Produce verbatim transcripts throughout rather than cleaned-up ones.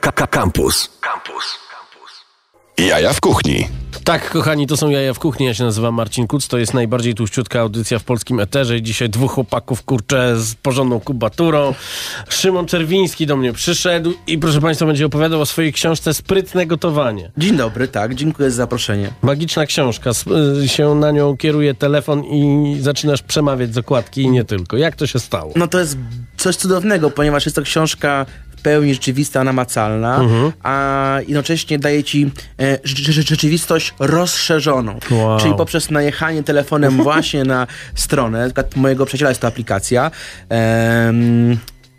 Campus. Campus. Jaja w kuchni. Tak, kochani, to są Jaja w kuchni. Ja się nazywam Marcin Kuc. To jest najbardziej tłuściutka audycja w polskim eterze. Dzisiaj dwóch chłopaków, kurczę, z porządną kubaturą. Szymon Czerwiński do mnie przyszedł i, proszę państwa, będzie opowiadał o swojej książce Sprytne Gotowanie. Dzień dobry, tak. Dziękuję za zaproszenie. Magiczna książka. Się na nią kieruje telefon i zaczynasz przemawiać z okładki i nie tylko. Jak to się stało? No to jest coś cudownego, ponieważ jest to książka pełni rzeczywista, namacalna, uh-huh. a jednocześnie daje ci e, rzeczywistość rozszerzoną. Wow. Czyli poprzez najechanie telefonem właśnie na stronę, mojego przyjaciela jest to aplikacja, e,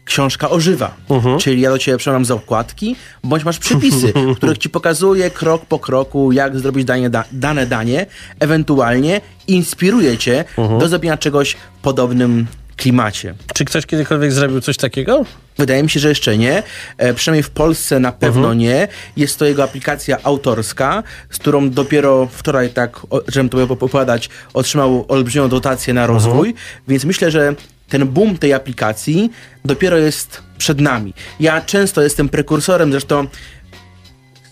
książka ożywa. Uh-huh. Czyli ja do ciebie przełam z okładki, bądź masz przypisy, których ci pokazuje krok po kroku, jak zrobić danie, da, dane danie, ewentualnie inspiruje cię uh-huh. do zrobienia czegoś w podobnym klimacie. Czy ktoś kiedykolwiek zrobił coś takiego? Wydaje mi się, że jeszcze nie. E, przynajmniej w Polsce na pewno uh-huh. nie. Jest to jego aplikacja autorska, z którą dopiero wczoraj, tak, o, żebym to miał opowiadać, otrzymał olbrzymią dotację na rozwój, uh-huh. więc myślę, że ten boom tej aplikacji dopiero jest przed nami. Ja często jestem prekursorem, zresztą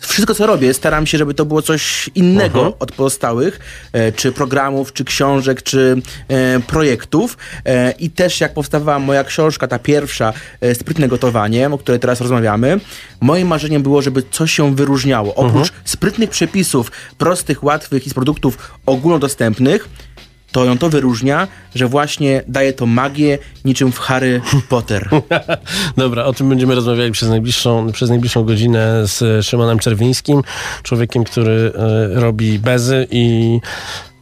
wszystko, co robię, staram się, żeby to było coś innego uh-huh. od pozostałych, e, czy programów, czy książek, czy e, projektów. E, I też jak powstawała moja książka, ta pierwsza, e, Sprytne Gotowanie, o której teraz rozmawiamy, moim marzeniem było, żeby coś się wyróżniało. Oprócz uh-huh. sprytnych przepisów, prostych, łatwych i z produktów ogólnodostępnych, to ją to wyróżnia, że właśnie daje to magię niczym w Harry Potter. Dobra, o tym będziemy rozmawiali przez najbliższą, przez najbliższą godzinę z Szymonem Czerwińskim, człowiekiem, który y, robi bezy i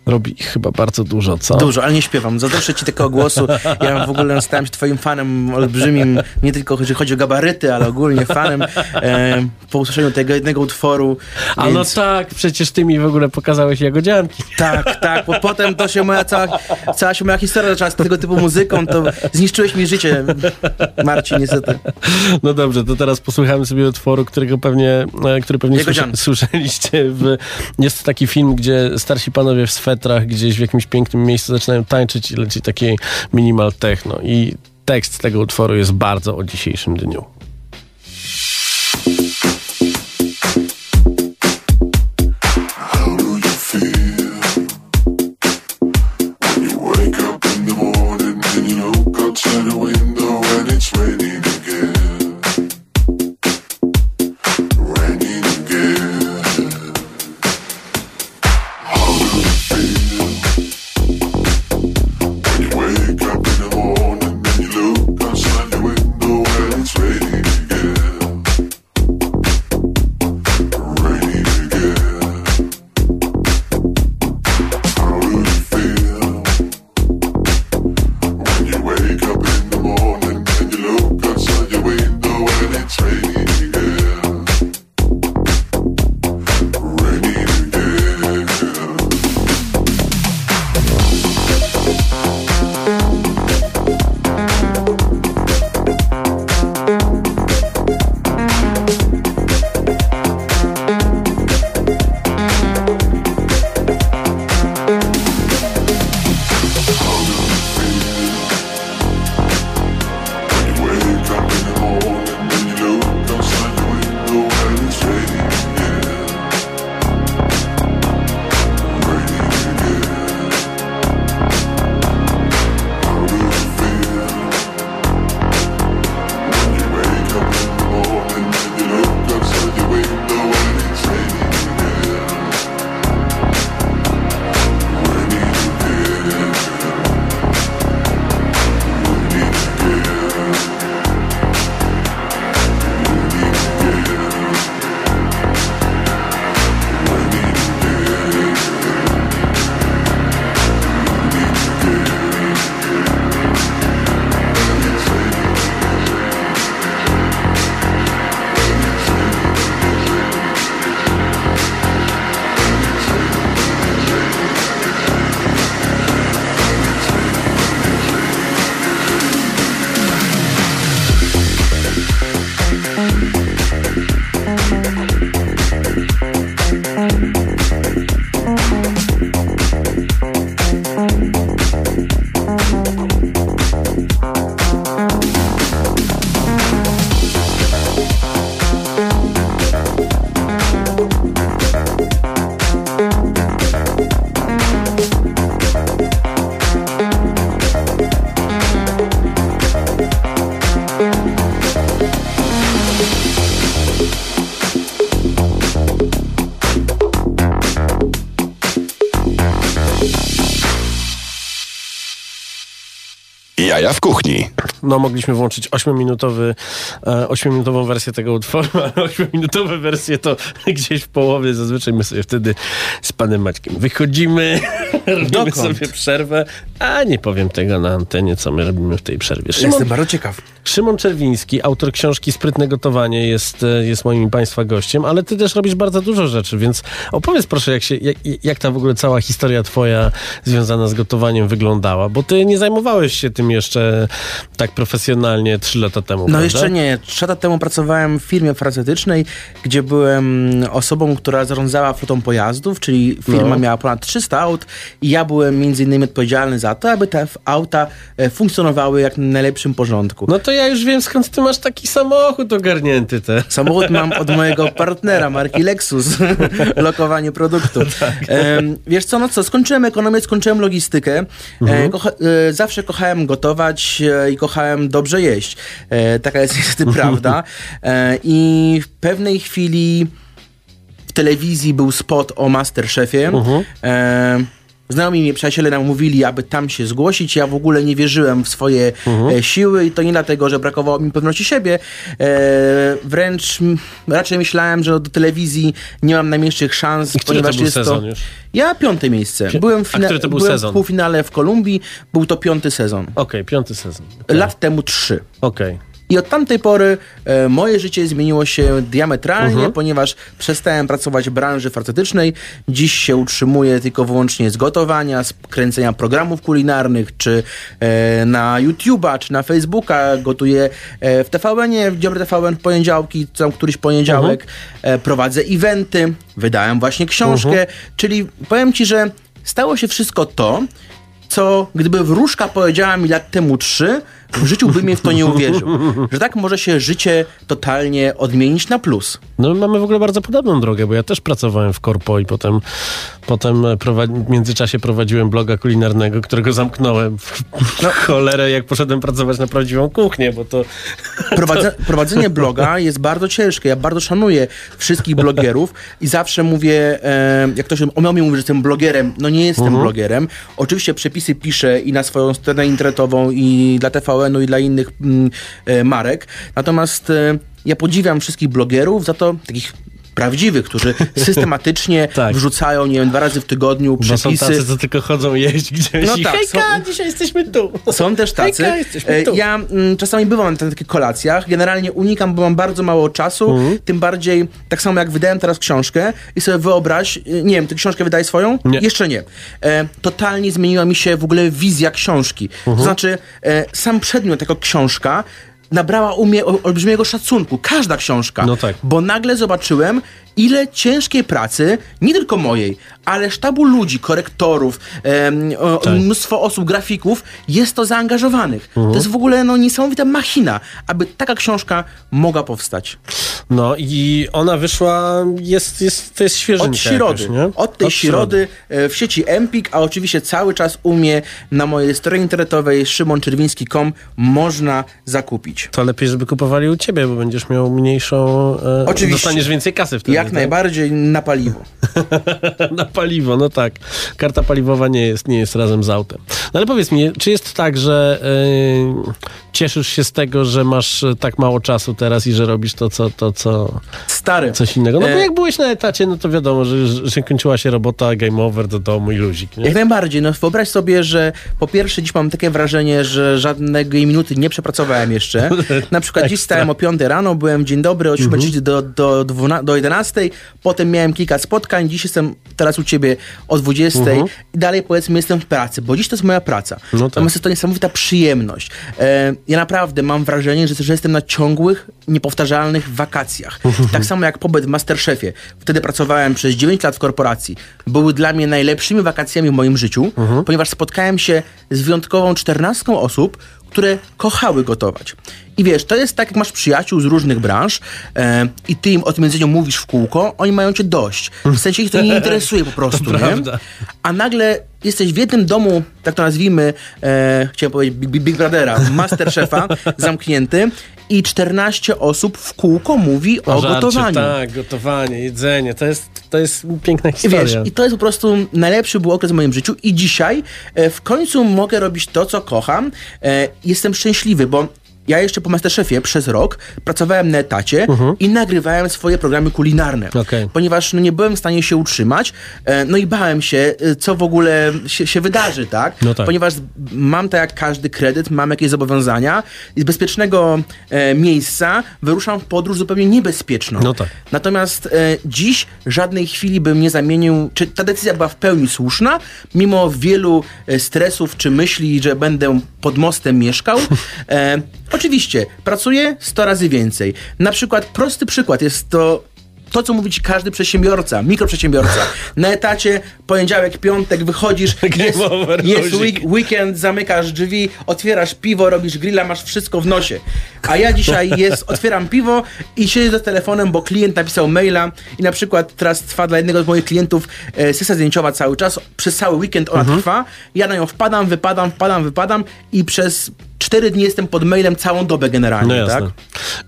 robi chyba bardzo dużo, co? Dużo, ale nie śpiewam. Zazdroszczę ci takiego głosu. Ja w ogóle stałem się twoim fanem olbrzymim, nie tylko jeżeli chodzi o gabaryty, ale ogólnie fanem e, po usłyszeniu tego jednego utworu. A więc... no tak, przecież ty mi w ogóle pokazałeś jagodzianki. Tak, tak, bo potem to się moja cała, cała się moja historia zaczęła z tego typu muzyką, to zniszczyłeś mi życie, Marcin, niestety. No dobrze, to teraz posłuchamy sobie utworu, którego pewnie, który pewnie słyszeliście. W... Jest taki film, gdzie starsi panowie w sferze gdzieś w jakimś pięknym miejscu zaczynają tańczyć i leci takie minimal techno. I tekst tego utworu jest bardzo o dzisiejszym dniu. Wake up in the morning, then you look outside the window and it's raining. Jaja w kuchni. No, mogliśmy włączyć ośmiominutowy, ośmiominutową wersję tego utworu, ale ośmiominutowe wersje to gdzieś w połowie. Zazwyczaj my sobie wtedy z panem Maćkiem wychodzimy, robimy Dokąd? sobie przerwę, a nie powiem tego na antenie, co my robimy w tej przerwie. Szymon, Jestem bardzo ciekaw. Szymon Czerwiński, autor książki Sprytne Gotowanie, jest, jest moim państwa gościem, ale ty też robisz bardzo dużo rzeczy, więc opowiedz proszę, jak, się, jak, jak ta w ogóle cała historia twoja związana z gotowaniem wyglądała, bo ty nie zajmowałeś się tym jeszcze tak profesjonalnie trzy lata temu. No prawda? Jeszcze nie. Trzy lata temu pracowałem w firmie farmaceutycznej, gdzie byłem osobą, która zarządzała flotą pojazdów, czyli firma no. miała ponad trzysta aut i ja byłem między innymi odpowiedzialny za to, aby te auta funkcjonowały jak w najlepszym porządku. No to ja już wiem, skąd ty masz taki samochód ogarnięty. Te. Samochód mam od mojego partnera, marki Lexus. Lokowanie produktu. Tak. E, wiesz co, no co, skończyłem ekonomię, skończyłem logistykę. Mhm. E, kocha- e, zawsze kochałem gotować e, i kochałem dobrze jeść. E, taka jest niestety prawda. E, I w pewnej chwili w telewizji był spot o Masterchefie. Mhm. E, Znajomi mnie przyjaciele nam mówili, aby tam się zgłosić. Ja w ogóle nie wierzyłem w swoje mhm. siły i to nie dlatego, że brakowało mi pewności siebie. E, wręcz raczej myślałem, że do telewizji nie mam najmniejszych szans. I który to był jest sezon to... już? Ja piąte miejsce. Byłem, w, fina... który to był Byłem sezon? w półfinale w Kolumbii. Był to piąty sezon. Okej, okay, piąty sezon. Okay. Lat temu trzy. Okej. Okay. I od tamtej pory e, moje życie zmieniło się diametralnie, uh-huh. ponieważ przestałem pracować w branży farmaceutycznej. Dziś się utrzymuję tylko wyłącznie z gotowania, z kręcenia programów kulinarnych, czy e, na YouTube'a, czy na Facebooka. Gotuję e, w T V N-ie, w Dzień Dobry T V N w poniedziałki, tam któryś poniedziałek. Uh-huh. E, prowadzę eventy, wydałem właśnie książkę. Uh-huh. Czyli powiem ci, że stało się wszystko to, co gdyby wróżka powiedziała mi lat temu trzy, w życiu bym jej w to nie uwierzył. Że tak może się życie totalnie odmienić na plus. No mamy w ogóle bardzo podobną drogę, bo ja też pracowałem w korpo i potem, potem prowadzi- w międzyczasie prowadziłem bloga kulinarnego, którego zamknąłem w no. cholerę, jak poszedłem pracować na prawdziwą kuchnię, bo to... Prowadze- to... Prowadzenie bloga jest bardzo ciężkie. Ja bardzo szanuję wszystkich blogerów i zawsze mówię, e, jak ktoś o mnie mówi, że jestem blogerem, no nie jestem mhm. blogerem. Oczywiście przepisy piszę i na swoją stronę internetową i dla T V N, no i dla innych y, marek. Natomiast y, ja podziwiam wszystkich blogerów za to, takich prawdziwych, którzy systematycznie tak. wrzucają, nie wiem, dwa razy w tygodniu przepisy. Bo są tacy, co tylko chodzą jeść gdzieś. No i... tak, hejka, są... dzisiaj jesteśmy tu. Są też tacy. Hejka, jesteśmy tu. Ja mm, czasami bywam na takich kolacjach. Generalnie unikam, bo mam bardzo mało czasu. Mm-hmm. Tym bardziej, tak samo jak wydałem teraz książkę i sobie wyobraź, nie wiem, ty książkę wydaj swoją? Nie. Jeszcze nie. E, totalnie zmieniła mi się w ogóle wizja książki. Mm-hmm. To znaczy, e, sam przedmiot jako książka nabrała u mnie olbrzymiego szacunku. Każda książka. No tak. Bo nagle zobaczyłem, ile ciężkiej pracy, nie tylko mojej, ale sztabu ludzi, korektorów, em, o, tak. mnóstwo osób, grafików, jest to zaangażowanych. Mhm. To jest w ogóle no, niesamowita machina, aby taka książka mogła powstać. No i ona wyszła, jest, jest, to jest świeżynka. Od środy. Jakoś, od tej od środy w sieci Empik, a oczywiście cały czas u mnie na mojej stronie internetowej Szymon Czerwiński kropka com można zakupić. To lepiej, żeby kupowali u ciebie, bo będziesz miał mniejszą... E, oczywiście. Dostaniesz więcej kasy wtedy. Jak najbardziej na paliwo. Na paliwo, no tak. Karta paliwowa nie jest, nie jest razem z autem. No ale powiedz mi, czy jest tak, że yy, cieszysz się z tego, że masz tak mało czasu teraz i że robisz to, co... To, co Stary. Coś innego. No bo jak byłeś na etacie, no to wiadomo, że, że kończyła się robota, game over, do domu i luzik. Nie? Jak najbardziej. No wyobraź sobie, że po pierwsze dziś mam takie wrażenie, że żadnej minuty nie przepracowałem jeszcze. Na przykład dziś stałem o piątej rano, byłem dzień dobry, od siódmej do, do, dwuna- do jedenastej. Potem miałem kilka spotkań, dziś jestem teraz u ciebie o dwudziestej uh-huh. i dalej powiedzmy jestem w pracy, bo dziś to jest moja praca. No tak. Natomiast jest to niesamowita przyjemność. E, ja naprawdę mam wrażenie, że, że jestem na ciągłych, niepowtarzalnych wakacjach. Uh-huh. Tak samo jak pobyt w Masterchefie. Wtedy pracowałem przez dziewięć lat w korporacji. Były dla mnie najlepszymi wakacjami w moim życiu, uh-huh. ponieważ spotkałem się z wyjątkową czternastką osób, które kochały gotować. I wiesz, to jest tak, jak masz przyjaciół z różnych branż e, i ty im o tym jedzeniu mówisz w kółko, oni mają cię dość. W sensie ich to nie interesuje po prostu, nie? A nagle jesteś w jednym domu, tak to nazwijmy, e, chciałem powiedzieć Big Brothera, Masterchefa, zamknięty i czternaście osób w kółko mówi Pożarcie, o gotowaniu. Tak, gotowanie, jedzenie, to jest... to jest piękna historia. I, wiesz, i to jest po prostu najlepszy był okres w moim życiu i dzisiaj e, w końcu mogę robić to, co kocham. E, jestem szczęśliwy, bo ja jeszcze po Masterchefie przez rok pracowałem na etacie uh-huh. i nagrywałem swoje programy kulinarne, okay. ponieważ no, nie byłem w stanie się utrzymać, e, no i bałem się, e, co w ogóle się, się wydarzy, tak? No tak? Ponieważ mam tak jak każdy kredyt, mam jakieś zobowiązania i z bezpiecznego e, miejsca wyruszam w podróż zupełnie niebezpieczną. No tak. Natomiast e, dziś żadnej chwili bym nie zamienił, czy ta decyzja była w pełni słuszna, mimo wielu e, stresów czy myśli, że będę pod mostem mieszkał. E, Oczywiście, pracuję sto razy więcej. Na przykład, prosty przykład jest to, to co mówi ci każdy przedsiębiorca, mikroprzedsiębiorca. Na etacie, poniedziałek, piątek, wychodzisz, jest, jest week, weekend, zamykasz drzwi, otwierasz piwo, robisz grilla, masz wszystko w nosie. A ja dzisiaj jest, otwieram piwo i siedzę z telefonem, bo klient napisał maila i na przykład teraz trwa dla jednego z moich klientów e, sesja zdjęciowa cały czas, przez cały weekend ona mhm. trwa, ja na nią wpadam, wypadam, wpadam, wypadam i przez cztery dni jestem pod mailem całą dobę generalnie, no tak?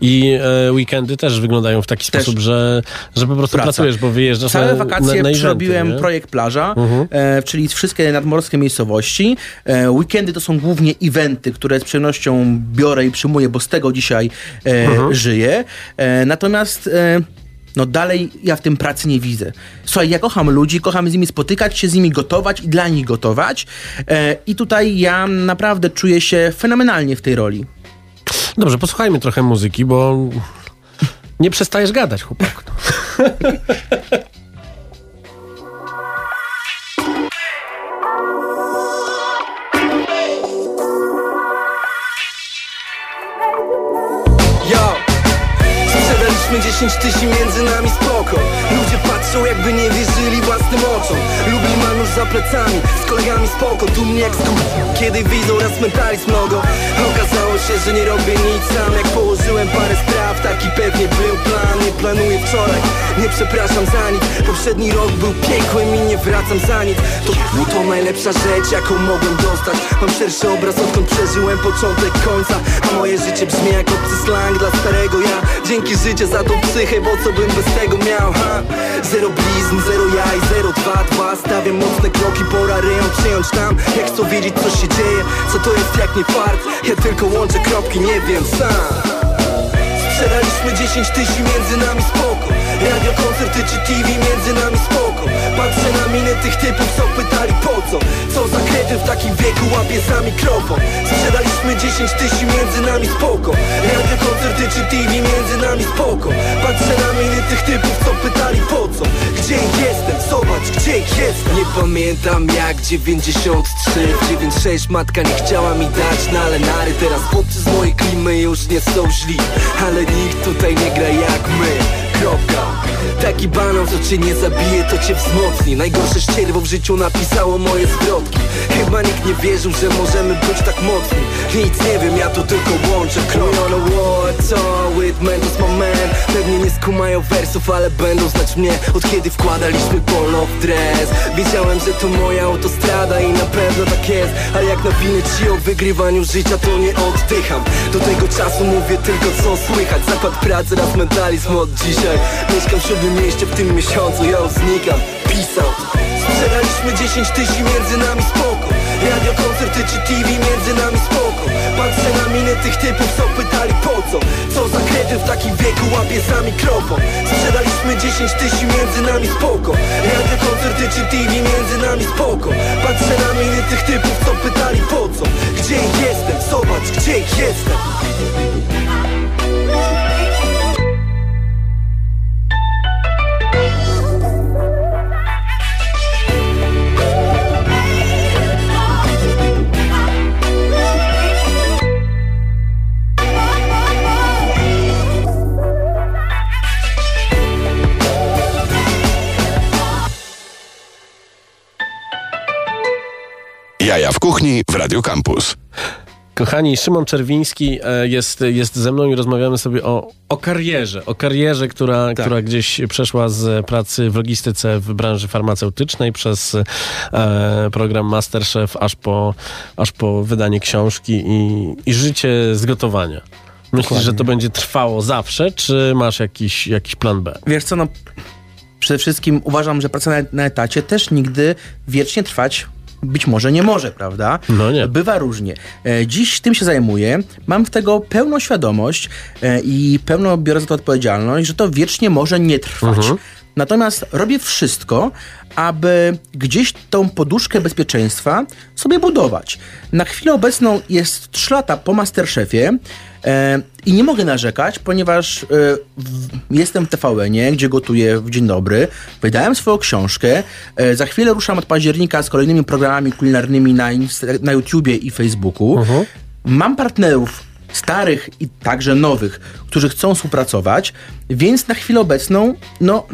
I e, weekendy też wyglądają w taki też sposób, że, że po prostu praca. Pracujesz, bo wyjeżdżasz. Całe wakacje na, na przerobiłem eventy, projekt plaża, uh-huh. e, czyli wszystkie nadmorskie miejscowości. E, weekendy to są głównie eventy, które z przyjemnością biorę i przyjmuję, bo z tego dzisiaj e, uh-huh. żyję. E, natomiast e, no dalej ja w tym pracy nie widzę. Słuchaj, ja kocham ludzi, kocham z nimi spotykać się, z nimi gotować i dla nich gotować. E, I tutaj ja naprawdę czuję się fenomenalnie w tej roli. Dobrze, posłuchajmy trochę muzyki, bo nie przestajesz gadać, chłopak. dziesięć tysięcy między nami spoko. Ludzie patrzą jakby nie wierzyli własnym oczom. Lublin ma nóż za plecami, z kolegami spoko. Tu mnie jak skur... Kiedy widzą nas mentalizm logo. Okazało się, że nie robię nic sam. Jak położyłem parę spraw, taki pewnie był plan. Nie planuję wczoraj, nie przepraszam za nic. Poprzedni rok był piekłem i nie wracam za nic. To to najlepsza rzecz, jaką mogłem dostać. Mam szerszy obraz, odkąd przeżyłem początek końca. A moje życie brzmi jak obcy slang dla starego ja. Dzięki życie za tą psychę, bo co bym bez tego miał, ha? Zero blizn, zero jaj, zero dwa, dwa. Stawiam mocne kroki, pora ryją przyjąć tam. Jak chcą wiedzieć, co się dzieje, co to jest jak nie fart. Ja tylko łączę kropki, nie wiem sam. Sprzedaliśmy dziesięć tysięcy między nami spoko. Radio, koncerty czy T V między nami spoko. Patrzę na minę tych typów, co pytali po co. Co za kretyn w takim wieku łapie za mikrofon. Sprzedaliśmy dziesięć tysięcy między nami spoko. Radio, koncerty czy T V między nami spoko. Patrzę na minę tych typów, co pytali po co. Gdzie jestem? Zobacz, gdzie jestem. Nie pamiętam jak dziewięćdziesiąt trzy dziewięćdziesiąt sześć matka nie chciała mi dać na lenary. Teraz chłopcy z mojej klimy już nie są źli. Ale nikt tutaj nie gra jak my. Taki banał, co cię nie zabije, to cię wzmocni. Najgorsze ścierwo w życiu napisało moje zwrotki. Chyba nikt nie wierzył, że możemy być tak mocni. Nic nie wiem, ja tu tylko łączę krok. On a war, so with mentos my man. Pewnie nie skumają wersów, ale będą znać mnie. Od kiedy wkładaliśmy polo w dres. Wiedziałem, że to moja autostrada i na pewno tak jest. Ale jak nawinę ci o wygrywaniu życia, to nie oddycham. Do tego czasu mówię tylko co słychać. Zakład pracy, raz mentalizm od dzisiaj. Mieszkam w siódmym mieście, w tym miesiącu ja znikam. Pisał. Sprzedaliśmy dziesięć tysięcy między nami spoko. Radio, koncerty czy T V między nami spoko. Patrzę na minę tych typów, co pytali po co. Co za kretyn w takim wieku łapie za mikrofon. Sprzedaliśmy dziesięć tysięcy między nami spoko. Radio, koncerty czy T V między nami spoko. Patrzę na minę tych typów, co pytali po co. Gdzie jestem? Zobacz, gdzie jestem. Jaja w kuchni w Radio Campus. Kochani, Szymon Czerwiński jest, jest ze mną i rozmawiamy sobie o, o karierze, o karierze, która, tak. która gdzieś przeszła z pracy w logistyce w branży farmaceutycznej przez e, program Masterchef aż po, aż po wydanie książki i, i życie z gotowania. Myślisz, Dokładnie. Że to będzie trwało zawsze, czy masz jakiś, jakiś plan B? Wiesz co, no... Przede wszystkim uważam, że praca na, na etacie też nigdy wiecznie trwać być może nie może, prawda? No nie. Bywa różnie. Dziś tym się zajmuję. Mam tego pełną świadomość i pełno biorę za to odpowiedzialność, że to wiecznie może nie trwać. Mhm. Natomiast robię wszystko, aby gdzieś tą poduszkę bezpieczeństwa sobie budować. Na chwilę obecną jest trzy lata po Masterchefie e, i nie mogę narzekać, ponieważ e, w, jestem w T V N-ie, gdzie gotuję w Dzień Dobry. Wydałem swoją książkę. E, za chwilę ruszam od października z kolejnymi programami kulinarnymi na, na YouTubie i Facebooku. Uh-huh. Mam partnerów starych i także nowych, którzy chcą współpracować, więc na chwilę obecną, no...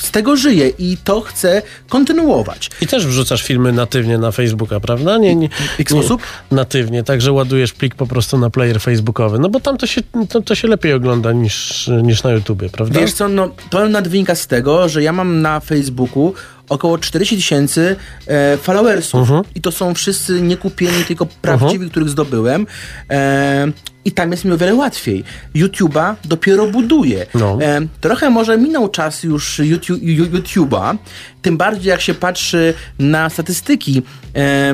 z tego żyję i to chcę kontynuować. I też wrzucasz filmy natywnie na Facebooka, prawda? Nie, nie, w jaki sposób? Nie, natywnie, także ładujesz plik po prostu na player facebookowy, no bo tam to się, to, to się lepiej ogląda niż, niż na YouTubie, prawda? Wiesz co, no to nadwynika z tego, że ja mam na Facebooku około czterdzieści tysięcy e, followersów. Uh-huh. I to są wszyscy niekupieni, tylko prawdziwi, uh-huh. których zdobyłem. E, I tam jest mi o wiele łatwiej. YouTube'a dopiero buduję. No. E, trochę może minął czas już YouTube, YouTube'a, tym bardziej jak się patrzy na statystyki, e,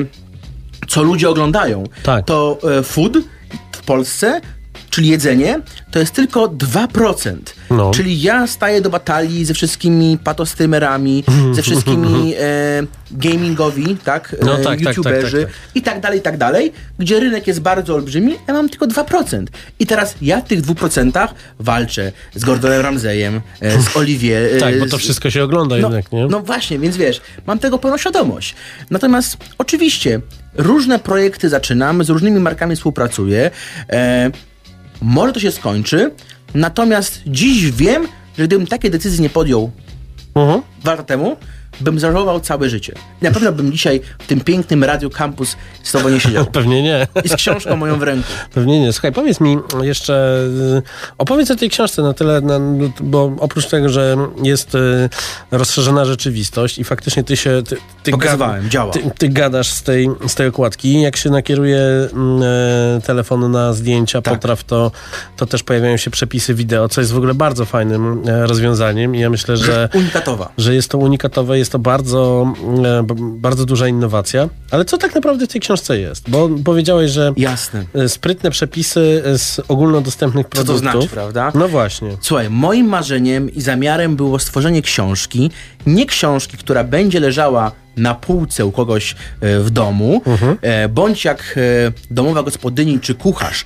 co ludzie oglądają. Tak. To e, food w Polsce, czyli jedzenie, to jest tylko dwa procent. No. Czyli ja staję do batalii ze wszystkimi patostreamerami, ze wszystkimi e, gamingowi, tak, e, no tak youtuberzy tak, tak, tak, tak. i tak dalej, i tak dalej, gdzie rynek jest bardzo olbrzymi, ja mam tylko dwa procent. I teraz ja w tych dwóch procentach walczę z Gordonem Ramsayem, e, z Olivier. E, tak, bo to wszystko się ogląda no, jednak, nie? No właśnie, więc wiesz, mam tego pełną świadomość. Natomiast oczywiście różne projekty zaczynam, z różnymi markami współpracuję, e, może to się skończy, natomiast dziś wiem, że gdybym takiej decyzji nie podjął uh-huh. dwa lata temu, bym zażałował całe życie. I na pewno bym dzisiaj w tym pięknym Radiu Campus z tobą nie siedział. Pewnie nie. I z książką moją w ręku. Pewnie nie. Słuchaj, powiedz mi jeszcze, opowiedz o tej książce na tyle, na, bo oprócz tego, że jest y, rozszerzona rzeczywistość i faktycznie ty się... Ty, ty Pokazywałem, gada, działa. Ty, ty gadasz z tej, z tej okładki. Jak się nakieruje y, telefon na zdjęcia, tak. potraw, to, to też pojawiają się przepisy wideo, co jest w ogóle bardzo fajnym rozwiązaniem i ja myślę, że... Unikatowa. Że jest to unikatowe, jest Jest to bardzo, bardzo duża innowacja. Ale co tak naprawdę w tej książce jest? Bo powiedziałeś, że Jasne. sprytne przepisy z ogólnodostępnych produktów. Co to znaczy, prawda? No właśnie. Słuchaj, moim marzeniem i zamiarem było stworzenie książki, nie książki, która będzie leżała na półce u kogoś w domu, mhm. bądź jak domowa gospodyni czy kucharz,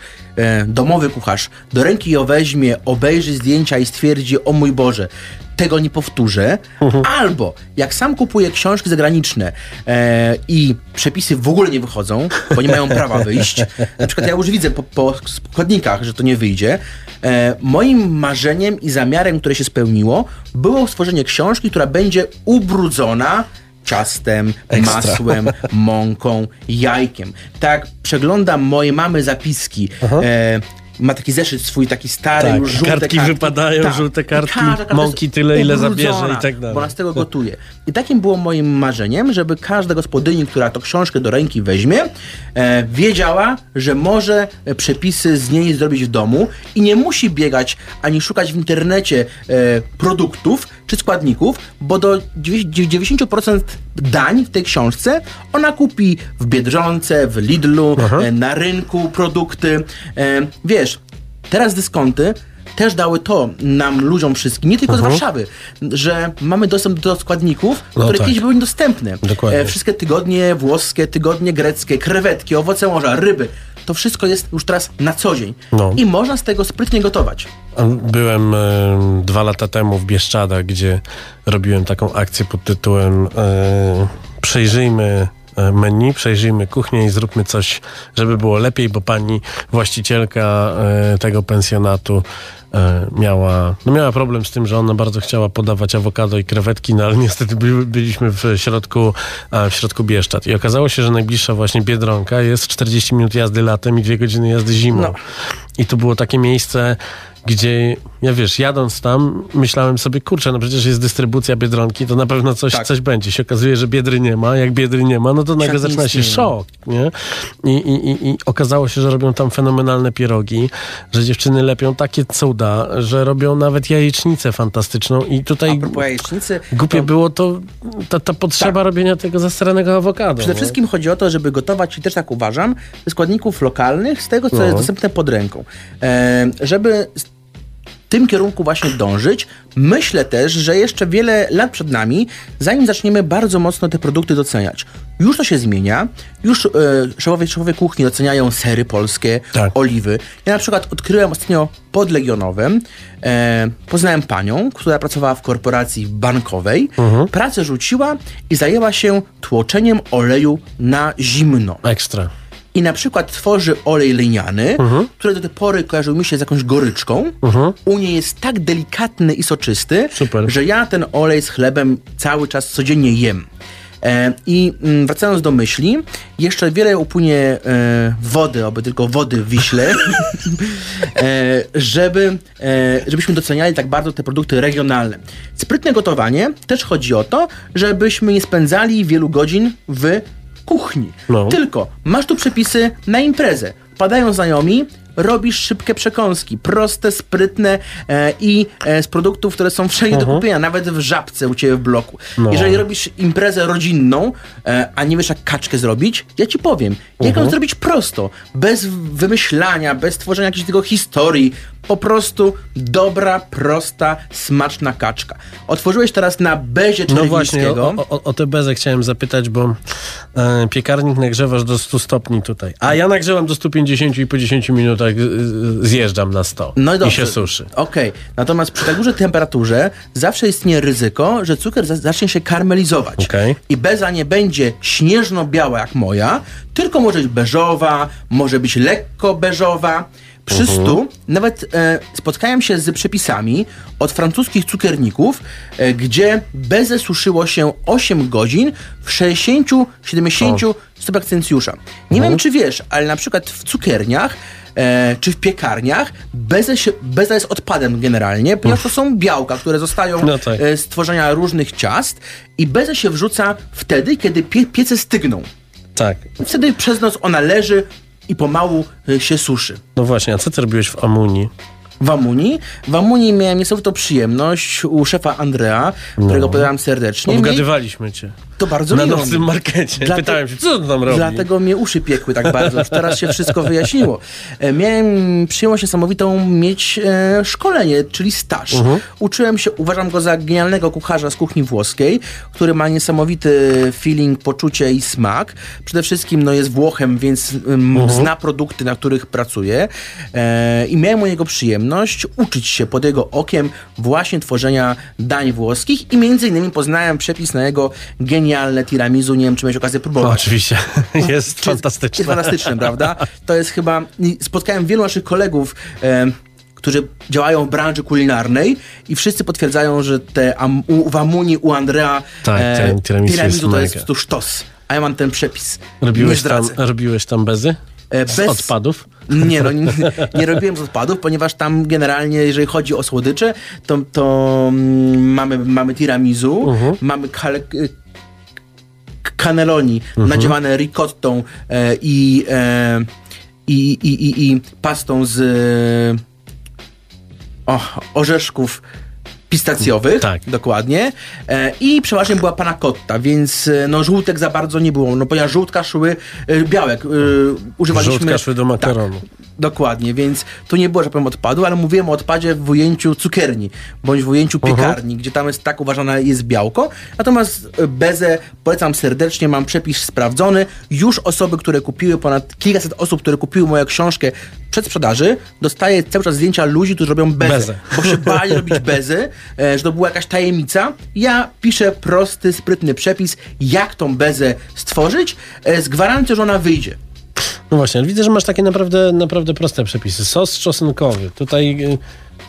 domowy kucharz, do ręki ją weźmie, obejrzy zdjęcia i stwierdzi, o mój Boże, tego nie powtórzę, uh-huh. albo jak sam kupuję książki zagraniczne e, i przepisy w ogóle nie wychodzą, bo nie mają prawa wyjść. Na przykład ja już widzę po, po składnikach, że to nie wyjdzie. E, moim marzeniem i zamiarem, które się spełniło, było stworzenie książki, która będzie ubrudzona ciastem, Ekstra. masłem, mąką, jajkiem. Tak przeglądam moje mamy zapiski, uh-huh. e, ma taki zeszyt swój, taki stary, tak, już żółte kartki. Kartki wypadają, tak. żółte kartki, kartka, mąki tyle, ile zabierze i tak dalej. Bo nas tego gotuje. I takim było moim marzeniem, żeby każda gospodyni, która tą książkę do ręki weźmie, e, wiedziała, że może przepisy z niej zrobić w domu i nie musi biegać, ani szukać w internecie e, produktów czy składników, bo do dziewięćdziesiąt procent dań w tej książce ona kupi w Biedronce, w Lidlu, e, na rynku produkty. E, wiesz, teraz dyskonty też dały to nam, ludziom wszystkim, nie tylko uh-huh. z Warszawy, że mamy dostęp do składników, no które tak. kiedyś były niedostępne. E, wszystkie tygodnie włoskie, tygodnie greckie, krewetki, owoce morza, ryby. To wszystko jest już teraz na co dzień. No. I można z tego sprytnie gotować. Byłem e, dwa lata temu w Bieszczadach, gdzie robiłem taką akcję pod tytułem e, Przejrzyjmy menu, przejrzyjmy kuchnię i zróbmy coś, żeby było lepiej, bo pani właścicielka e, tego pensjonatu e, miała, no miała problem z tym, że ona bardzo chciała podawać awokado i krewetki, no ale niestety by, byliśmy w środku, a, w środku Bieszczad i okazało się, że najbliższa właśnie Biedronka jest czterdzieści minut jazdy latem i dwie godziny jazdy zimą. No. I to było takie miejsce, gdzie, ja wiesz, jadąc tam, myślałem sobie, kurczę, no przecież jest dystrybucja Biedronki, to na pewno coś, tak. coś będzie. Się okazuje, że Biedry nie ma. Jak Biedry nie ma, no to nagle zaczyna się szok, nie? I, i, i, I okazało się, że robią tam fenomenalne pierogi, że dziewczyny lepią takie cuda, że robią nawet jajecznicę fantastyczną i tutaj głupie to... było to, ta, ta potrzeba tak. robienia tego zasranego awokado. Przede nie? wszystkim chodzi o to, żeby gotować, i też tak uważam, ze składników lokalnych, z tego, co no. jest dostępne pod ręką. E, żeby... w tym kierunku właśnie dążyć. Myślę też, że jeszcze wiele lat przed nami, zanim zaczniemy bardzo mocno te produkty doceniać. Już to się zmienia, już yy, szefowie, szefowie kuchni doceniają sery polskie, tak. oliwy. Ja na przykład odkryłem ostatnio pod Legionowym, yy, poznałem panią, która pracowała w korporacji bankowej, mhm. pracę rzuciła i zajęła się tłoczeniem oleju na zimno. Ekstra. I na przykład tworzy olej lniany, uh-huh. który do tej pory kojarzył mi się z jakąś goryczką. Uh-huh. U niej jest tak delikatny i soczysty, super. Że ja ten olej z chlebem cały czas codziennie jem. E, I mm, wracając do myśli, jeszcze wiele upłynie e, wody, oby tylko wody w Wiśle, e, żeby, e, żebyśmy doceniali tak bardzo te produkty regionalne. Sprytne gotowanie też chodzi o to, żebyśmy nie spędzali wielu godzin w kuchni. No. Tylko masz tu przepisy na imprezę. Padają znajomi, robisz szybkie przekąski. Proste, sprytne e, i e, z produktów, które są wszędzie uh-huh. do kupienia, nawet w Żabce u ciebie w bloku. No. Jeżeli robisz imprezę rodzinną, e, a nie wiesz jak kaczkę zrobić, ja ci powiem, uh-huh. jak ją zrobić prosto, bez wymyślania, bez tworzenia jakiejś tego historii. Po prostu dobra, prosta, smaczna kaczka. Otworzyłeś teraz na Bezie Czerwińskiego. No właśnie, o, o, o tę bezę chciałem zapytać, bo e, piekarnik nagrzewasz do stu stopni tutaj, a ja nagrzewam do stu pięćdziesięciu i po dziesięciu minutach zjeżdżam na sto no i, dobrze, i się suszy. Okej, okay. Natomiast przy tak dużej temperaturze zawsze istnieje ryzyko, że cukier zacznie się karmelizować. Okay. I beza nie będzie śnieżno-biała jak moja, tylko może być beżowa, może być lekko beżowa. Przy stu nawet e, spotkałem się z przepisami od francuskich cukierników, e, gdzie bezę suszyło się osiem godzin w sześćdziesięciu do siedemdziesięciu stopniach Celsjusza. Nie mhm. wiem, czy wiesz, ale na przykład w cukierniach e, czy w piekarniach beza, się, beza jest odpadem generalnie, ponieważ Uff. to są białka, które zostają no tak. e, z tworzenia różnych ciast i bezę się wrzuca wtedy, kiedy pie, piece stygną. Tak. Wtedy przez noc ona leży i pomału się suszy. No właśnie, a co ty robiłeś w Amuni? W Amuni? W Amuni miałem niesamowitą przyjemność u szefa Andrea, no. którego pozdrawiam serdecznie. Obgadywaliśmy cię. To bardzo miło. Na Nocnym Markecie. Dla... Pytałem się, co on tam robi? Dlatego mnie uszy piekły tak bardzo. Już teraz się wszystko wyjaśniło. Miałem przyjemność niesamowitą mieć e, szkolenie, czyli staż. Uh-huh. Uczyłem się, uważam go za genialnego kucharza z kuchni włoskiej, który ma niesamowity feeling, poczucie i smak. Przede wszystkim no, jest Włochem, więc um, uh-huh. zna produkty, na których pracuje. E, I miałem u niego przyjemność uczyć się pod jego okiem właśnie tworzenia dań włoskich i między innymi poznałem przepis na jego genialny tiramisu, nie wiem, czy miałeś okazję próbować. Oczywiście, jest fantastyczne. Jest fantastyczne, prawda? To jest chyba... Spotkałem wielu naszych kolegów, e, którzy działają w branży kulinarnej i wszyscy potwierdzają, że te am, u, w Amuni, u Andrea tak, e, tiramisu, tiramisu to jest to sztos. A ja mam ten przepis. Robiłeś, tam, robiłeś tam bezy? Bez... Z odpadów? Nie, no, nie, nie robiłem z odpadów, ponieważ tam generalnie, jeżeli chodzi o słodycze, to, to mamy, mamy tiramisu, uh-huh. mamy kale... Cannelloni mhm. nadziewane ricottą e, i, e, i, i, i pastą z e, o, orzeszków pistacjowych, tak. dokładnie. E, I przeważnie była panna cotta, więc no, żółtek za bardzo nie było, no ponieważ żółtka szły, e, białek e, używaliśmy... Żółtka szły do makaronu. Tak, dokładnie, więc to nie było, że powiem, odpadu, ale mówiłem o odpadzie w ujęciu cukierni, bądź w ujęciu piekarni, uh-huh. gdzie tam jest tak uważane jest białko. Natomiast bezę polecam serdecznie, mam przepis sprawdzony. Już osoby, które kupiły, ponad kilkaset osób, które kupiły moją książkę przed sprzedaży, dostaję cały czas zdjęcia ludzi, którzy robią bezę, bezę. Bo się bali robić bezy, że to była jakaś tajemnica. Ja piszę prosty, sprytny przepis, jak tą bezę stworzyć, z gwarancją, że ona wyjdzie. No właśnie, ale widzę, że masz takie naprawdę, naprawdę proste przepisy. Sos czosnkowy. Tutaj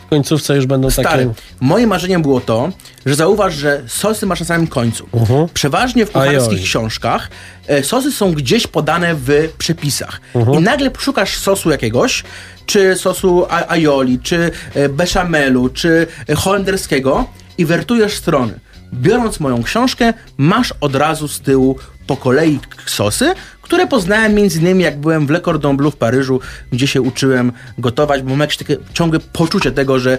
w końcówce już będą Stary, takie... Moje marzeniem było to, że zauważ, że sosy masz na samym końcu. Uh-huh. Przeważnie w kucharskich książkach e, sosy są gdzieś podane w przepisach. Uh-huh. I nagle szukasz sosu jakiegoś, czy sosu aioli, czy e, beszamelu, czy e, holenderskiego i wertujesz strony. Biorąc moją książkę, masz od razu z tyłu po kolei sosy, które poznałem między innymi jak byłem w Le Cordon Bleu w Paryżu, gdzie się uczyłem gotować, bo mam jakieś takie ciągłe poczucie tego, że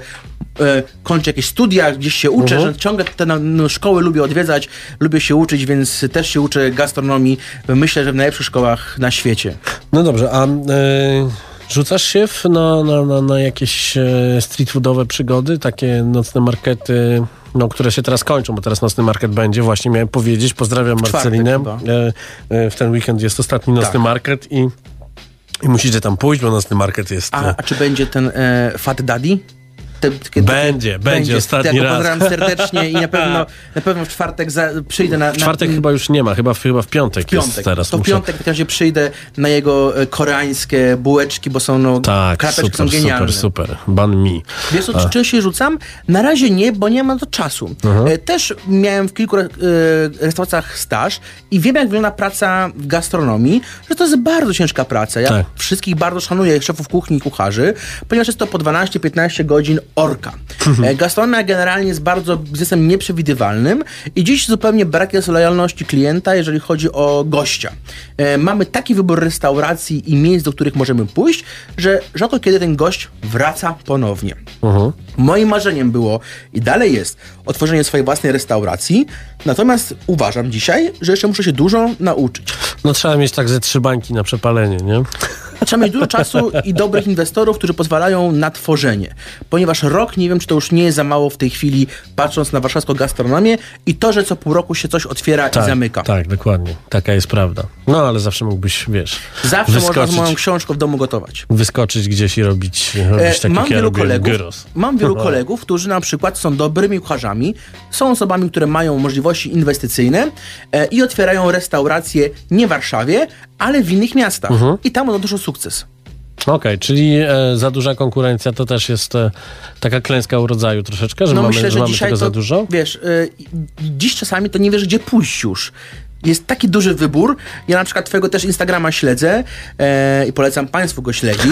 e, kończę jakieś studia, gdzieś się uczę, mhm. że ciągle te no, szkoły lubię odwiedzać, lubię się uczyć, więc też się uczę gastronomii. Myślę, że w najlepszych szkołach na świecie. No dobrze, a... Yy... Rzucasz się w, na, na, na jakieś street foodowe przygody, takie nocne markety, no, które się teraz kończą, bo teraz nocny market będzie, właśnie miałem powiedzieć. Pozdrawiam Marcelinę. W ten weekend jest ostatni nocny tak. market i, i musicie tam pójść, bo nocny market jest... A, a czy będzie ten e, Fat Daddy? Te, te, będzie, te, będzie, ostatni raz. Pozdrawiam serdecznie i na pewno, na pewno w czwartek za, przyjdę na... W czwartek na, chyba już nie ma, chyba w, chyba w piątek, w piątek jest teraz. To w muszę... piątek w razie przyjdę na jego e, koreańskie bułeczki, bo są no... Tak, krapeczki super, są genialne. super, super. Ban mi. Wiesz, czy, czy się rzucam? Na razie nie, bo nie mam to czasu. Mhm. E, też miałem w kilku e, restauracjach staż i wiem, jak wygląda praca w gastronomii, że to jest bardzo ciężka praca. Ja tak. wszystkich bardzo szanuję, szefów kuchni i kucharzy, ponieważ jest to po dwanaście do piętnastu godzin orka. Gastronomia generalnie jest bardzo biznesem nieprzewidywalnym i dziś zupełnie brak jest lojalności klienta, jeżeli chodzi o gościa. E, mamy taki wybór restauracji i miejsc, do których możemy pójść, że rzadko kiedy ten gość wraca ponownie. Uh-huh. Moim marzeniem było i dalej jest otworzenie swojej własnej restauracji, natomiast uważam dzisiaj, że jeszcze muszę się dużo nauczyć. No trzeba mieć tak ze trzy bańki na przepalenie, nie? Trzeba mieć dużo czasu i dobrych inwestorów, którzy pozwalają na tworzenie. Ponieważ rok, nie wiem, czy to już nie jest za mało w tej chwili, patrząc na warszawską gastronomię i to, że co pół roku się coś otwiera tak, i zamyka. Tak, dokładnie. Taka jest prawda. No, ale zawsze mógłbyś, wiesz, zawsze wyskoczyć, można z moją książką w domu gotować. Wyskoczyć gdzieś i robić, robić e, takie mam wielu kolegów, gyros. Mam wielu kolegów, którzy na przykład są dobrymi kucharzami, są osobami, które mają możliwości inwestycyjne e, i otwierają restauracje nie w Warszawie, ale w innych miastach. Mhm. I tam odnoszą sukces. Okej, okay, czyli e, za duża konkurencja to też jest e, taka klęska urodzaju troszeczkę, że no mamy, myślę, że że mamy tego to, za dużo? Wiesz, e, dziś czasami to nie wiesz, gdzie pójść już. Jest taki duży wybór. Ja na przykład twojego też Instagrama śledzę e, i polecam państwu go śledzić,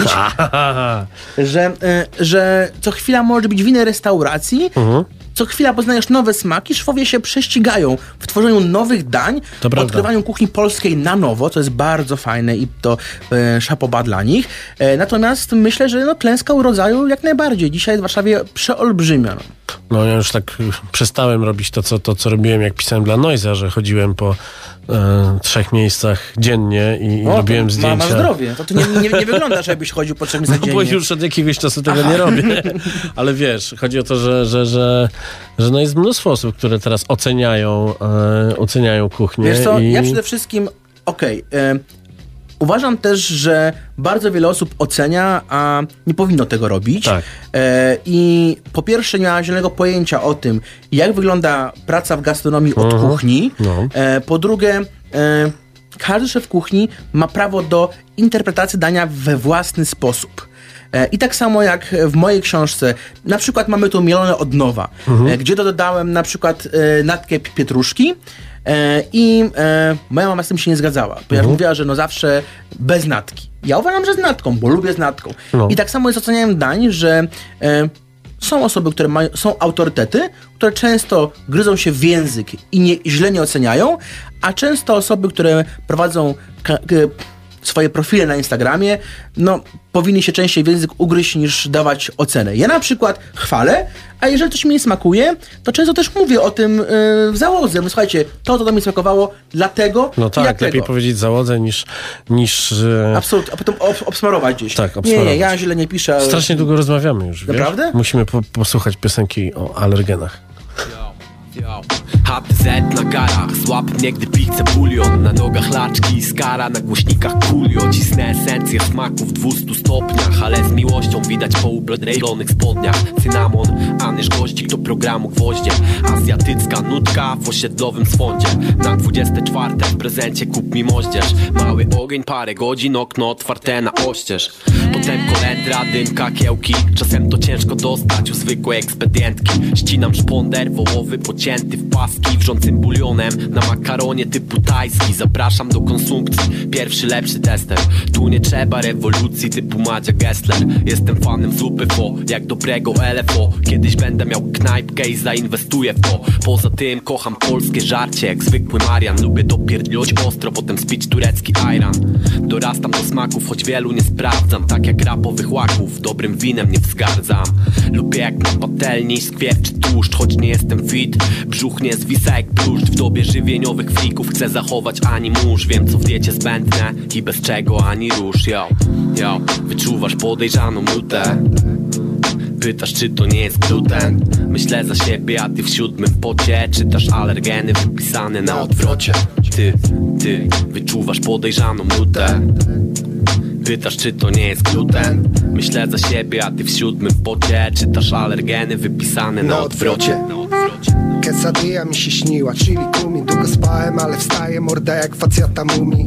że, e, że co chwila może być w innej restauracji, mhm. co chwila poznajesz nowe smaki, szefowie się prześcigają w tworzeniu nowych dań, to odkrywaniu prawda. kuchni polskiej na nowo, co jest bardzo fajne i to e, szapoba dla nich. E, natomiast myślę, że no, klęska urodzaju jak najbardziej. Dzisiaj w Warszawie przeolbrzymia. No ja już tak przestałem robić to, co, to, co robiłem, jak pisałem dla Nojza, że chodziłem po e, trzech miejscach dziennie i o, robiłem zdjęcia. Ma, ma zdrowie. To ty nie, nie, nie wyglądasz, jakbyś chodził po trzech miejscach no, dziennie. No bo już od jakiegoś czasu tego Aha. nie robię. Ale wiesz, chodzi o to, że, że, że, że no jest mnóstwo osób, które teraz oceniają, e, oceniają kuchnię. Wiesz co, i... ja przede wszystkim, okej, okay, uważam też, że bardzo wiele osób ocenia, a nie powinno tego robić. Tak. E, I po pierwsze nie ma zielonego pojęcia o tym, jak wygląda praca w gastronomii od uh-huh. kuchni. No. E, po drugie, e, każdy szef kuchni ma prawo do interpretacji dania we własny sposób. I tak samo jak w mojej książce, na przykład mamy tu mielone od nowa, mhm. gdzie dodałem na przykład e, natkę pietruszki e, i e, moja mama z tym się nie zgadzała, ponieważ mhm. mówiła, że no zawsze bez natki. Ja uważam, że z natką, bo lubię z natką. No. I tak samo jest ocenianiem dań, że e, są osoby, które mają, są autorytety, które często gryzą się w język i nie, źle nie oceniają, a często osoby, które prowadzą... K- k- swoje profile na Instagramie, no powinny się częściej w język ugryźć niż dawać ocenę. Ja na przykład chwalę, a jeżeli coś mi nie smakuje, to często też mówię o tym yy, w załodze. No, słuchajcie, to, to mi smakowało, dlatego No tak, jak lepiej tego. powiedzieć załodze niż... niż yy... Absolutnie, a potem ob- obsmarować gdzieś. Tak, obsmarować. Nie, nie, ja źle nie piszę. Ale... Strasznie długo rozmawiamy już, wiesz? Naprawdę? Musimy po- posłuchać piosenki o alergenach. Yo, yo. H P Z na garach, złap mnie, gdy pichce bulion. Na nogach laczki i skara, na głośnikach kulio. Cisnę esencję smaku w dwustu stopniach, ale z miłością widać po ublonych spodniach. Cynamon, anyż gości do programu gwoździem. Azjatycka nutka w osiedlowym swądzie. Na dwudzieste czwarte w prezencie kup mi moździerz. Mały ogień, parę godzin, okno otwarte na oścież. Potem kolendra, dymka, kiełki. Czasem to ciężko dostać u zwykłej ekspedientki. Ścinam szponder wołowy pocięty w paski, wrzącym bulionem na makaronie typu tajski. Zapraszam do konsumpcji, pierwszy lepszy deser. Tu nie trzeba rewolucji typu Madzia Gessler. Jestem fanem zupy fo, jak dobrego L F O. Kiedyś będę miał knajpkę i zainwestuję w to. Poza tym kocham polskie żarcie jak zwykły Marian. Lubię dopierdlić ostro, potem spić turecki ajran. Dorastam do smaków, choć wielu nie sprawdzam. Tak jak rapowych łaków, dobrym winem nie wzgardzam. Lubię jak na patelni skwierczy tłuszcz, choć nie jestem fit. Brzuch nie zwisa jak pluszcz. W dobie żywieniowych frików chcę zachować ani mórz. Wiem co w diecie zbędne i bez czego ani rusz. Yo, yo, wyczuwasz podejrzaną nutę. Pytasz czy to nie jest gluten. Myślę za siebie, a ty w siódmym pocie czytasz alergeny wypisane na odwrocie. Ty, ty, wyczuwasz podejrzaną nutę. Pytasz czy to nie jest gluten. Myślę za siebie, a ty w siódmym pocie czytasz alergeny wypisane na odwrocie. Na odwrocie. Quesadilla mi się śniła, chili kumi. Długo spałem, ale wstaje morda jak facjata mumii.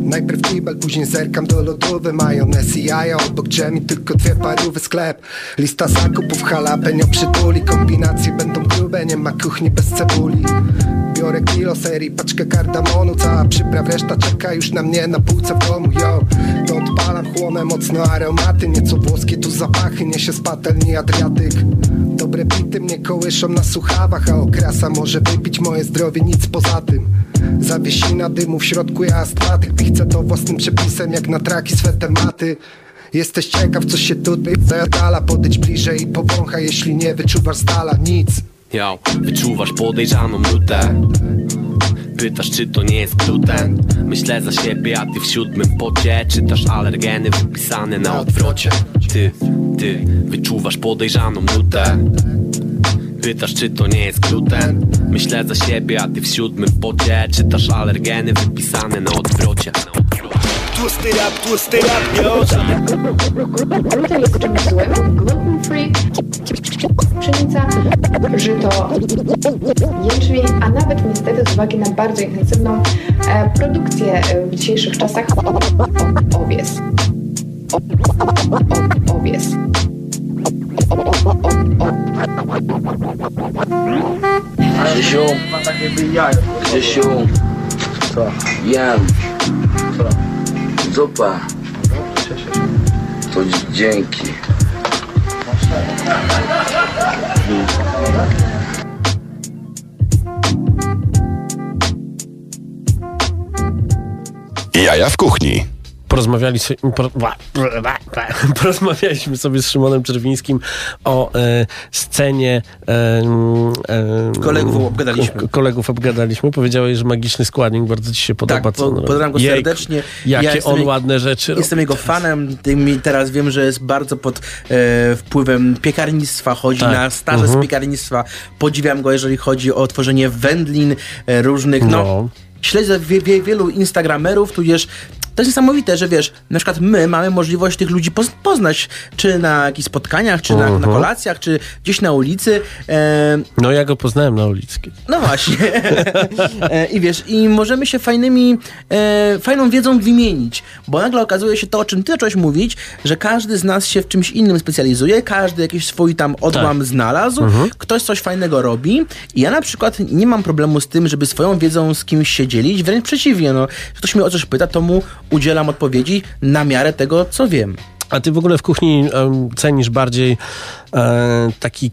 Najpierw kibel, później zerkam do lodówy. Majonez i jaja, obok dżemi tylko dwie parówy. Sklep, lista zakupów, jalapeno przytuli. Kombinacje będą grube, nie ma kuchni bez cebuli. Biorę kilo serii, paczkę kardamonu. Cała przypraw, reszta czeka już na mnie na półce w domu. Yo, to odpalam, chłonę mocno aromaty. Nieco włoskie tu zapachy, niesie z patelni Adriatyk. Dobre bity mnie kołyszą na słuchawach, a okrasa może wypić moje zdrowie, nic poza tym. Zawiesina dymu w środku, ja astmatyk. Pichcę to własnym przepisem, jak na traki swe tematy. Jesteś ciekaw, co się tutaj zajadala. Podejdź bliżej i powąchaj, jeśli nie wyczuwasz z dala nic. Yo, wyczuwasz podejrzaną nutę. Pytasz czy to nie jest gluten. Myślę za siebie, a ty w siódmym pocie czytasz alergeny wypisane na odwrocie. Ty, ty, wyczuwasz podejrzaną nutę. Pytasz czy to nie jest gluten. Myślę za siebie, a ty w siódmym pocie czytasz alergeny wypisane na odwrocie. Tłusty rap, tłusty rap, yo. Gluten free, pszenica, żyto, jęczmień, a nawet niestety z uwagi na bardzo intensywną produkcję w dzisiejszych czasach owies. Owies. Grzesiu, Grzesiu, jem zupa, to dzięki. Jaja w kuchni. Porozmawiali sobie, por, porozmawialiśmy sobie z Szymonem Czerwińskim o e, scenie. E, e, kolegów obgadaliśmy. Ko, kolegów obgadaliśmy. Powiedziałeś, że magiczny składnik bardzo ci się podoba. Tak, po, pozdrawiam go serdecznie. Jej, jakie ja jestem, on ładne rzeczy. Jestem jego fanem. Teraz wiem, że jest bardzo pod e, wpływem piekarnictwa. Chodzi tak. na staże mhm. z piekarnictwa. Podziwiam go, jeżeli chodzi o tworzenie wędlin e, różnych. No. no. Śledzę wie, wie, wielu instagramerów, tudzież to jest niesamowite, że wiesz, na przykład my mamy możliwość tych ludzi poznać, czy na jakichś spotkaniach, czy na, na kolacjach, czy gdzieś na ulicy. E... No ja go poznałem na ulicy. No właśnie. e, I wiesz, i możemy się fajnymi, e, fajną wiedzą wymienić, bo nagle okazuje się to, o czym ty zacząłeś mówić, że każdy z nas się w czymś innym specjalizuje, każdy jakiś swój tam odłam tak. znalazł, mhm. ktoś coś fajnego robi i ja na przykład nie mam problemu z tym, żeby swoją wiedzą z kimś się dzielić, wręcz przeciwnie, no, ktoś mnie o coś pyta, to mu udzielam odpowiedzi na miarę tego, co wiem. A ty w ogóle w kuchni um, cenisz bardziej e, taki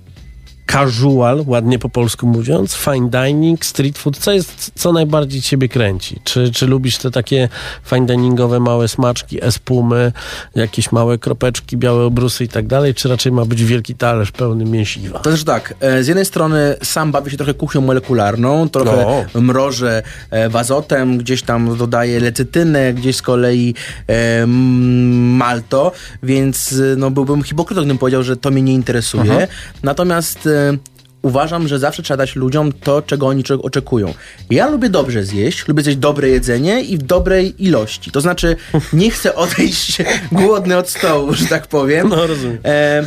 casual, ładnie po polsku mówiąc, fine dining, street food, co jest, co najbardziej ciebie kręci? Czy, czy lubisz te takie fine diningowe małe smaczki, espumy, jakieś małe kropeczki, białe obrusy i tak dalej, czy raczej ma być wielki talerz pełny mięsiwa? To też tak, z jednej strony sam bawię się trochę kuchnią molekularną, trochę no. mrożę wazotem, gdzieś tam dodaję lecytynę, gdzieś z kolei e, malto, więc no, byłbym hipokrytą, gdybym powiedział, że to mnie nie interesuje. Aha. Natomiast uważam, że zawsze trzeba dać ludziom to, czego oni oczekują. Ja lubię dobrze zjeść, lubię zjeść dobre jedzenie i w dobrej ilości. To znaczy, nie chcę odejść głodny od stołu, że tak powiem. No, rozumiem. E,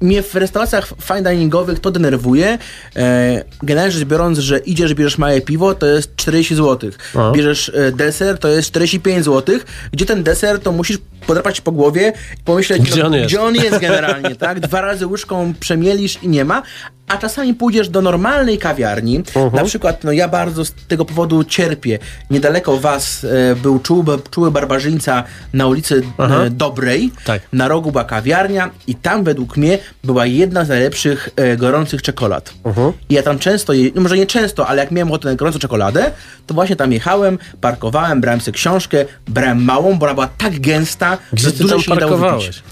mnie w restauracjach fine diningowych to denerwuje. E, generalnie rzecz biorąc, że idziesz, bierzesz małe piwo, to jest czterdzieści złotych. Aha. Bierzesz e, deser, to jest czterdzieści pięć złotych. Gdzie ten deser, to musisz podrapać po głowie i pomyśleć, gdzie, no, on, jest? gdzie on jest generalnie, tak? Dwa razy łyżką przemielisz i nie ma. A czasami pójdziesz do normalnej kawiarni. Uh-huh. Na przykład, no ja bardzo z tego powodu cierpię. Niedaleko was e, był czuły, czuły barbarzyńca na ulicy e, Dobrej. Tak. Na rogu była kawiarnia i tam według mnie była jedna z najlepszych e, gorących czekolad. Uh-huh. I ja tam często, je, no może nie często, ale jak miałem ochotę na gorącą czekoladę, to właśnie tam jechałem, parkowałem, brałem sobie książkę, brałem małą, bo ona była tak gęsta, że dużo się nie dało wypić.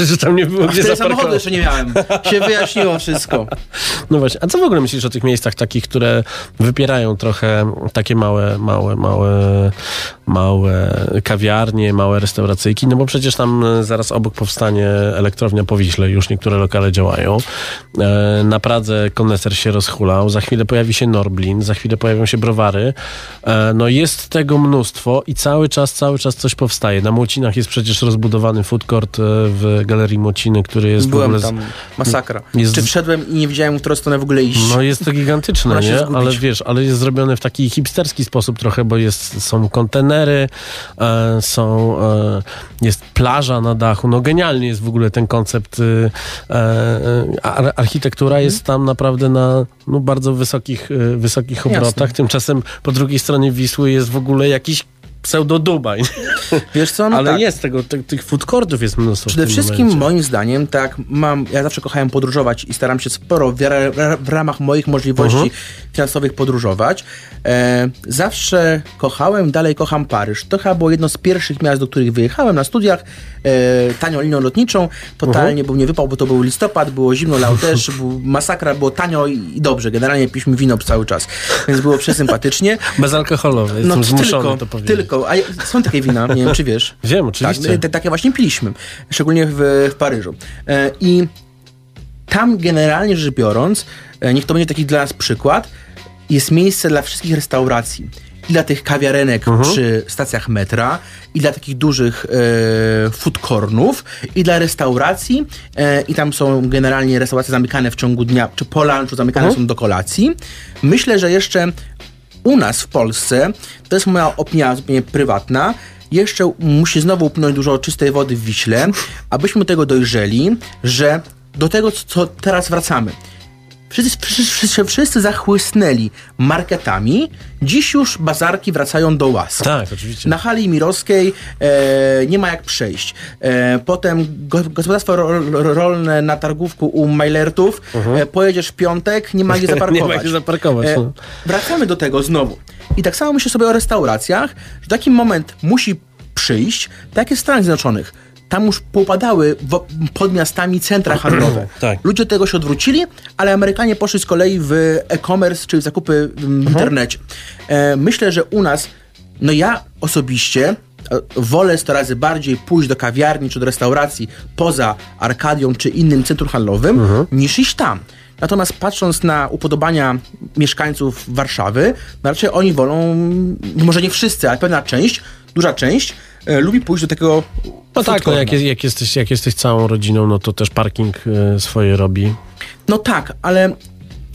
Że tam nie było a gdzie zaparkować. Samochodu jeszcze nie miałem. Się wyjaśniło wszystko. No właśnie. A co w ogóle myślisz o tych miejscach takich, które wypierają trochę takie małe, małe, małe, małe kawiarnie, małe restauracyjki? No bo przecież tam zaraz obok powstanie Elektrownia Powiśle. Już niektóre lokale działają. Na Pradze Koneser się rozhulał. Za chwilę pojawi się Norblin. Za chwilę pojawią się browary. No jest tego mnóstwo i cały czas, cały czas coś powstaje. Na Młocinach jest przecież rozbudowany food court w Galerii Mociny, który jest... Byłem w ogóle z... tam. Masakra. Jest... Czy wszedłem i nie wiedziałem, w którą stronę w ogóle iść. No jest to gigantyczne, nie? Zgubić. Ale wiesz, ale jest zrobione w taki hipsterski sposób trochę, bo jest, są kontenery, e, są, e, jest plaża na dachu. No genialnie jest w ogóle ten koncept. E, e, architektura hmm. jest tam naprawdę na no, bardzo wysokich, e, wysokich obrotach. Jasne. Tymczasem po drugiej stronie Wisły jest w ogóle jakiś pseudo-Dubaj. Wiesz co? No ale tak. jest tego, te, tych food courtów jest mnóstwo. Przede wszystkim momencie. moim zdaniem, tak, mam, ja zawsze kochałem podróżować i staram się sporo w, w ramach moich możliwości uh-huh. finansowych podróżować. E, zawsze kochałem, dalej kocham Paryż. To chyba było jedno z pierwszych miast, do których wyjechałem na studiach, e, tanią linią lotniczą. Totalnie uh-huh. bym nie wypał, bo to był listopad, było zimno, lał deszcz, masakra, było tanio i dobrze. Generalnie piliśmy wino cały czas, więc było przesympatycznie. Bezalkoholowe, jestem no, zmuszony tylko, to powiedzieć. Tylko A są takie wina, nie wiem, czy wiesz. Wiem, oczywiście. Tak, te, takie właśnie piliśmy, szczególnie w, w Paryżu. E, I tam generalnie rzecz biorąc, e, niech to będzie taki dla nas przykład, jest miejsce dla wszystkich restauracji. I dla tych kawiarenek uh-huh. przy stacjach metra, i dla takich dużych e, food cornów, i dla restauracji. E, I tam są generalnie restauracje zamykane w ciągu dnia, czy po lunchu zamykane uh-huh. są do kolacji. Myślę, że jeszcze... U nas w Polsce, to jest moja opinia zupełnie prywatna, jeszcze musi znowu upłynąć dużo czystej wody w Wiśle, abyśmy tego dojrzeli, że do tego, co teraz wracamy. Wszyscy, wszyscy, wszyscy zachłysnęli marketami. Dziś już bazarki wracają do łask. Tak, oczywiście. Na Hali Mirowskiej e, nie ma jak przejść. E, potem go, gospodarstwo ro, ro, rolne na Targówku u Majlertów. Uh-huh. E, pojedziesz w piątek, nie ma gdzie zaparkować. nie ma gdzie zaparkować. E, wracamy do tego znowu. I tak samo myślę sobie o restauracjach, że taki moment musi przyjść, tak jak w Stanach Zjednoczonych. Tam już poupadały w, pod miastami centra handlowe. Tak. Ludzie od tego się odwrócili, ale Amerykanie poszli z kolei w e-commerce, czyli w zakupy w mhm. internecie. E, myślę, że u nas, no ja osobiście wolę sto razy bardziej pójść do kawiarni czy do restauracji poza Arkadią czy innym centrum handlowym, mhm. niż iść tam. Natomiast patrząc na upodobania mieszkańców Warszawy, no raczej oni wolą, może nie wszyscy, ale pewna część, duża część, e, lubi pójść do takiego... No tak, no jak, jest, jak, jesteś, jak jesteś całą rodziną, no to też parking y, swoje robi. No tak, ale...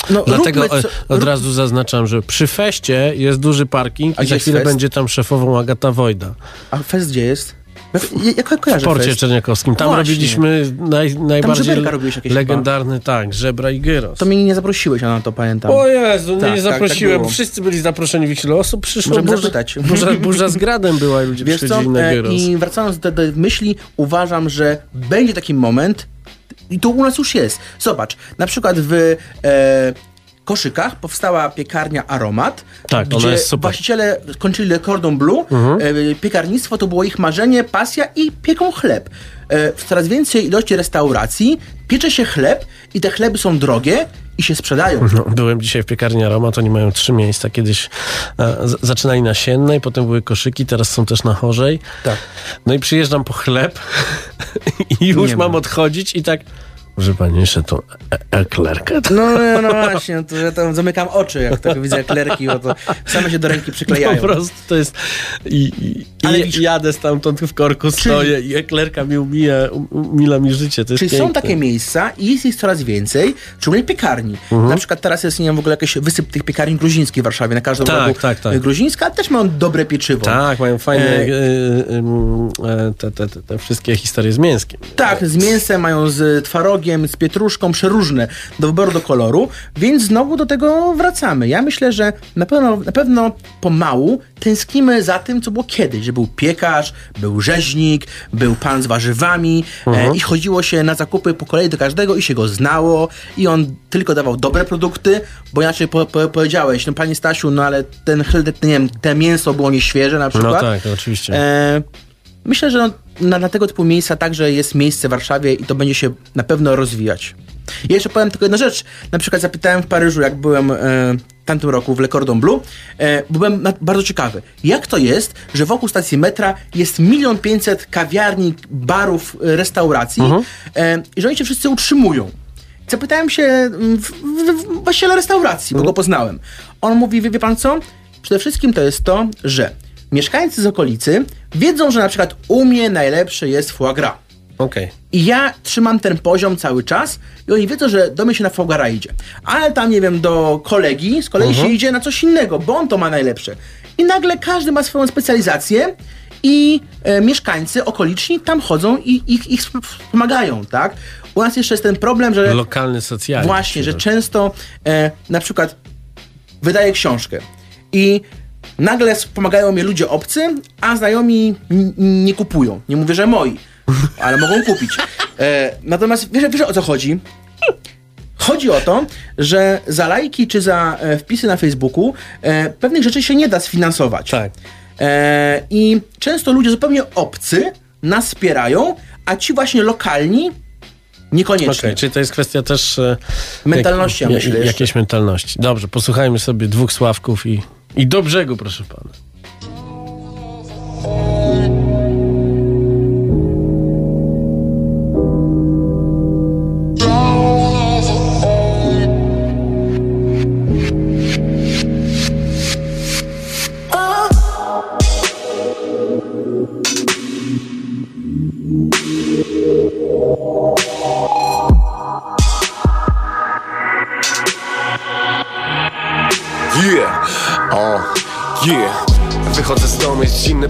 No, Dlatego co, od razu zaznaczam, że przy feście jest duży parking a i za chwilę fest? będzie tam szefową Agata Wojda. A fest gdzie jest? Jak kojarzę w Porcie fest? Czerniakowskim. Tam Właśnie. robiliśmy naj, najbardziej tam legendarny, tak, żebra i gyros. To mnie nie zaprosiłeś, a na to pamiętam. O Jezu, tak, nie tak, zaprosiłem. Tak Wszyscy byli zaproszeni w ilu osób. Przyszło burza, burza, burza z gradem była i ludzie Wiesz przychodzili co? na gyros. I wracając do, do myśli, uważam, że będzie taki moment i to u nas już jest. Zobacz, na przykład w... E, Koszykach powstała piekarnia Aromat, tak, gdzie właściciele kończyli Le Cordon Bleu. Mhm. E, piekarnictwo to było ich marzenie, pasja i pieką chleb. E, w coraz większej ilości restauracji piecze się chleb i te chleby są drogie i się sprzedają. No, byłem dzisiaj w piekarni Aromat, oni mają trzy miejsca. Kiedyś e, zaczynali na Siennej, potem były Koszyki, teraz są też na Chorzej. Tak. No i przyjeżdżam po chleb i już Nie mam odchodzić i tak... Może pani jeszcze tą eklerkę. No, no, no właśnie, to, że tam zamykam oczy, jak tak widzę eklerki, bo to same się do ręki przyklejają. Po prostu to jest... I, i, Ale i, wiesz, jadę stamtąd w korku, czyli, stoję i eklerka mi umija, umila mi życie. To jest czyli piękne. Są takie miejsca i jest ich coraz więcej, szczególnie piekarni. Mhm. Na przykład teraz jest, nie wiem, w ogóle jakiś wysyp tych piekarni gruzińskich w Warszawie, na każdym tak, rogu tak, tak. gruzińska, też mają dobre pieczywo. Tak, mają fajne e... y, y, y, te, te, te, te wszystkie historie z mięskiem. Tak, z mięsem mają, z twarogiem, z pietruszką, przeróżne do wyboru, do koloru, więc znowu do tego wracamy. Ja myślę, że na pewno, na pewno pomału tęsknimy za tym, co było kiedyś, że był piekarz, był rzeźnik, był pan z warzywami mhm. e, i chodziło się na zakupy po kolei do każdego i się go znało i on tylko dawał dobre produkty, bo inaczej po, po, powiedziałeś, no panie Stasiu, no ale ten chleb, nie wiem, te mięso było nieświeże na przykład. No tak, oczywiście. E, Myślę, że no, na, na tego typu miejsca także jest miejsce w Warszawie i to będzie się na pewno rozwijać. Ja jeszcze powiem tylko jedną rzecz. Na przykład zapytałem w Paryżu, jak byłem e, w tamtym roku w Le Cordon Bleu, e, byłem na, bardzo ciekawy, jak to jest, że wokół stacji metra jest milion pięćset kawiarni, barów, restauracji mhm. e, i że oni się wszyscy utrzymują. Zapytałem się właściciela restauracji, mhm. bo go poznałem. On mówi, wie, wie pan co? Przede wszystkim to jest to, że mieszkańcy z okolicy wiedzą, że na przykład u mnie najlepsze jest foie gras. Okej. Okay. I ja trzymam ten poziom cały czas i oni wiedzą, że do mnie się na foie gras idzie. Ale tam, nie wiem, do kolegi z kolei uh-huh. się idzie na coś innego, bo on to ma najlepsze. I nagle każdy ma swoją specjalizację i e, mieszkańcy okoliczni tam chodzą i ich, ich wspomagają, tak? U nas jeszcze jest ten problem, że... Lokalny socjalizm. Właśnie, że często e, na przykład wydaję książkę i... Nagle pomagają mi ludzie obcy, a znajomi n- nie kupują. Nie mówię, że moi, ale mogą kupić. E, natomiast wiesz, wiesz o co chodzi? Chodzi o to, że za lajki czy za e, wpisy na Facebooku e, pewnych rzeczy się nie da sfinansować. Tak. E, I często ludzie zupełnie obcy nas wspierają, a ci właśnie lokalni niekoniecznie. Okay, czyli to jest kwestia też... E, mentalności, jak, ja myślę. Jak, jakiejś mentalności. Dobrze, posłuchajmy sobie dwóch Sławków i... I do brzegu, proszę pana.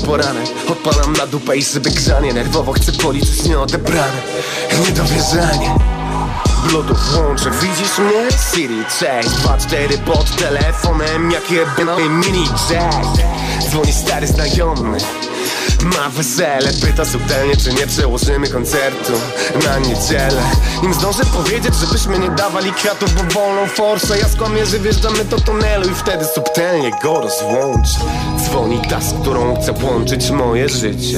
Poranek, odpalam na dupę i sobie grzanie. Nerwowo chcę policzyć nieodebrane niedowierzanie. Blodów łączę, widzisz mnie? Siri, cześć, dwa cztery pod telefonem. Jak jebany mini jack. Dzwoni stary znajomy, ma wesele, pyta subtelnie, czy nie przełożymy koncertu na niedzielę. Nim zdążę powiedzieć, żebyśmy nie dawali kwiatów, bo wolną forsę. Ja skłamię, że wjeżdżamy do tunelu i wtedy subtelnie go rozłączę. Dzwoni ta, z którą chcę łączyć moje życie.